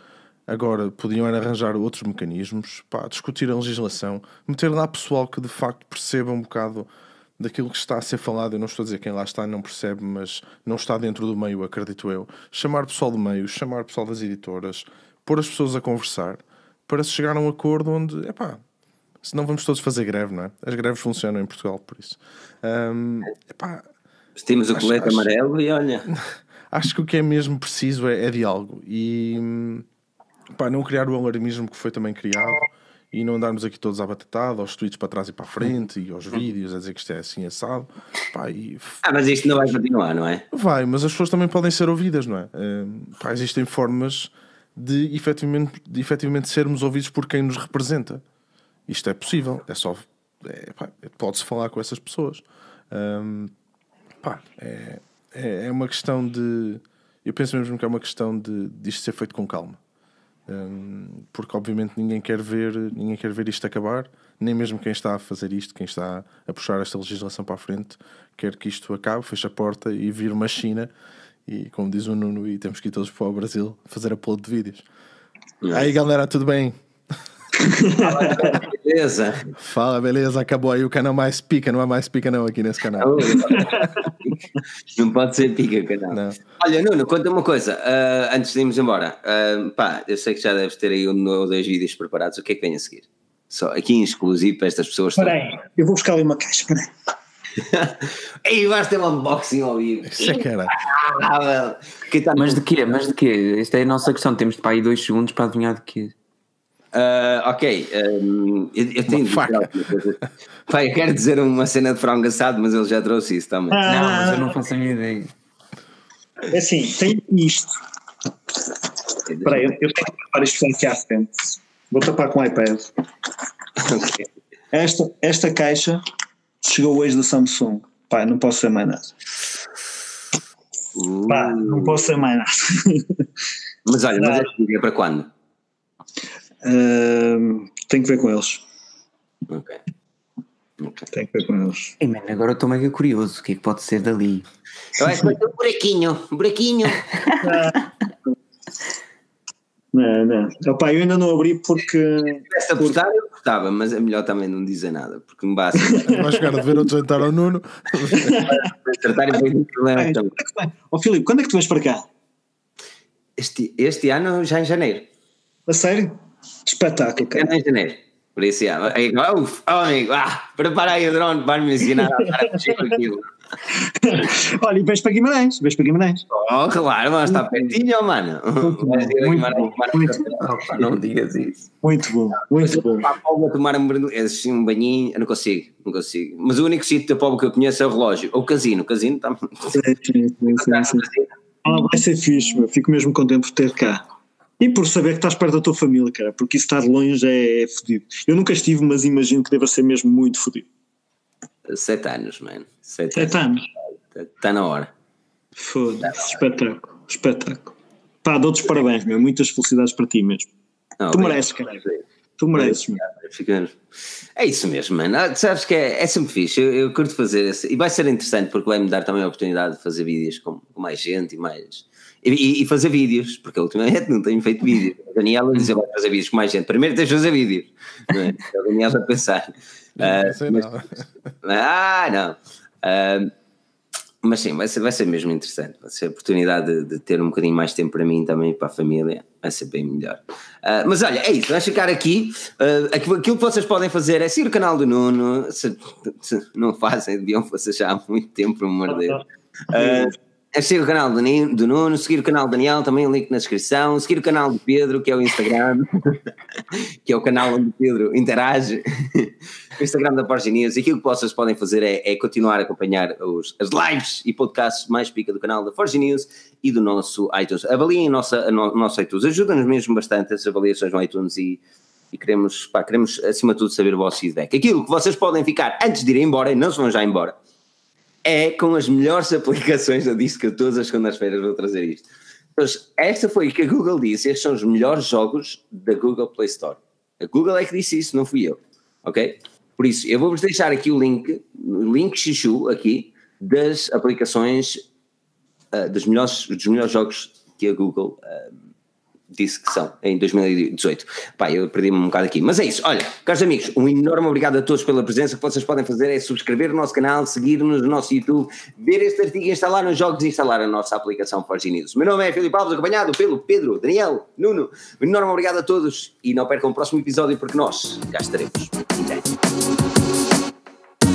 Agora, podiam arranjar outros mecanismos, pá, discutir a legislação, meter lá pessoal que de facto perceba um bocado daquilo que está a ser falado. Eu não estou a dizer quem lá está não percebe, mas não está dentro do meio, acredito eu. Chamar pessoal do meio, chamar pessoal das editoras, pôr as pessoas a conversar, para se chegar a um acordo onde, epá, senão vamos todos fazer greve, não é? As greves funcionam em Portugal, por isso. Um, epá, vestimos o colete amarelo e olha... Acho que o que é mesmo preciso é, é diálogo. E, epá, não criar o alarmismo que foi também criado, e não andarmos aqui todos à batatada, aos tweets para trás e para a frente, e aos vídeos a dizer que isto é assim assado. Pá, e... Ah, mas isto não vai continuar, não é? Vai, mas as pessoas também podem ser ouvidas, não é? Pá, existem formas de efetivamente, de efetivamente sermos ouvidos por quem nos representa. Isto é possível, é só... É, pá, pode-se falar com essas pessoas. Hum, pá, é, é uma questão de... Eu penso mesmo que é uma questão de, de isto ser feito com calma. Um, porque obviamente ninguém quer ver ninguém quer ver isto acabar, nem mesmo quem está a fazer isto, quem está a puxar esta legislação para a frente, quer que isto acabe, feche a porta e vire uma China, e como diz o Nuno, e temos que ir todos para o Brasil fazer upload de vídeos. Aí galera, tudo bem? Beleza? Fala, beleza, acabou aí o canal mais pica, não há mais pica não aqui nesse canal. Não pode ser pica o canal. Não. Olha, Nuno, conta uma coisa, uh, antes de irmos embora, uh, pá, eu sei que já deves ter aí um ou dois vídeos preparados, o que é que vem a seguir? Só aqui em exclusivo para estas pessoas. Espera aí, eu vou buscar ali uma caixa, espera aí. Ei, vais ter um unboxing ao vivo. Ah, tá. Mas de quê? Mas de quê? Esta é a nossa questão, temos de para aí dois segundos para adivinhar de quê? Uh, ok, um, eu, eu tenho dizer, pai, eu quero dizer uma cena de frango assado, mas ele já trouxe isso também. Ah, não, mas eu não faço a minha ideia. É assim, tem isto. Espera aí, eu, eu tenho que tapar isto aqui à frente. Vou tapar com o iPad. Okay. Esta, esta caixa chegou hoje da Samsung. Pá, não posso ser mais nada. Uh. Pá, não posso ser mais nada. Mas olha, mas é para quando? Uh, tenho que ver com eles. Ok. okay. Tenho que ver com eles. Ei, mano, agora eu estou mega curioso. O que é que pode ser dali? Eu acho que vai ter um buraquinho. Um buraquinho. Não, não. Opa, eu ainda não abri porque... Se tivesse apostado, eu apostava, mas é melhor também não dizer nada, porque me basta. Vai chegar a dever outro jantar ao Nuno. Acertar e depois um problema também. Ó Filipe, quando é que tu vais para cá? Este, este ano, já em janeiro. A sério? Espetáculo, cara. Este ano em janeiro. Por isso, já. Oh, oh, amigo, ah, prepara aí o drone, vai-me ensinar a parar com aquilo. Olha, e vais para Guimarães, vais para Guimarães. Oh, claro, mas está pertinho, mano. Muito bom, muito bom. Não digas isso. Muito bom, muito bom. Vou tomar um banhinho, eu não consigo, não consigo. Mas o único sítio da Póvoa que eu conheço é o relógio, ou o casino, o casino está... Sim, sim, sim. Vai ser fixe, meu. Fico mesmo contente por ter cá. E por saber que estás perto da tua família, cara, porque isso estar longe é, é fodido. Eu nunca estive, mas imagino que deva ser mesmo muito fodido. Sete anos, mano. Sete, Sete anos. anos. Está na hora. Foda-se, espetáculo, espetáculo. Pá, dou-te os parabéns, meu. Muitas felicidades para ti mesmo. Não, tu, mereces, cara. tu mereces, cara. Tu mereces, é isso mesmo, mano. Ah, sabes que é, é sempre fixe. Eu, eu curto fazer isso. E vai ser interessante porque vai-me dar também a oportunidade de fazer vídeos com, com mais gente e mais... E, e fazer vídeos, porque ultimamente não tenho feito vídeos. A Daniela diz, eu vou fazer vídeos com mais gente. Primeiro tens de fazer vídeos. Não é? A Daniela vai pensar. Não, não sei uh, mas, não. Ah, não. Uh, mas sim, vai ser, vai ser mesmo interessante. Vai ser a oportunidade de, de ter um bocadinho mais tempo para mim também, para a família. Vai ser bem melhor. Uh, mas olha, é isso. Vamos ficar aqui. Uh, aquilo, aquilo que vocês podem fazer é seguir o canal do Nuno. Se, se não fazem, deviam fazer já há muito tempo, por amor de Deus. Uh, É seguir o canal do Nuno, do Nuno, seguir o canal do Daniel, também o link na descrição, seguir o canal do Pedro, que é o Instagram, que é o canal onde o Pedro interage, o Instagram da Forge News. E aquilo que vocês podem fazer é, é continuar a acompanhar os, as lives e podcasts mais pica do canal da Forge News e do nosso iTunes. Avaliem nossa, no, o nosso iTunes, ajuda-nos mesmo bastante as avaliações no iTunes e... E queremos, pá, queremos, acima de tudo, saber o vosso feedback. Aquilo que vocês podem ficar antes de ir embora, e não se vão já embora, é com as melhores aplicações. Eu disse que eu todas as segundas-feiras vou trazer isto. Então, esta foi o que a Google disse, estes são os melhores jogos da Google Play Store. A Google é que disse isso, não fui eu, ok? Por isso, eu vou-vos deixar aqui o link, o link chuchu aqui, das aplicações, uh, dos, melhores, dos melhores jogos que a Google uh, disse que são, em dois mil e dezoito. Pá, eu perdi-me um bocado aqui, mas é isso. Olha, caros amigos, um enorme obrigado a todos pela presença. O que vocês podem fazer é subscrever o nosso canal, seguir-nos no nosso YouTube, ver este artigo, instalar nos jogos e instalar a nossa aplicação Forge News. Meu nome é Filipe Alves, acompanhado pelo Pedro, Daniel, Nuno. Um enorme obrigado a todos e não percam o próximo episódio porque nós já estaremos em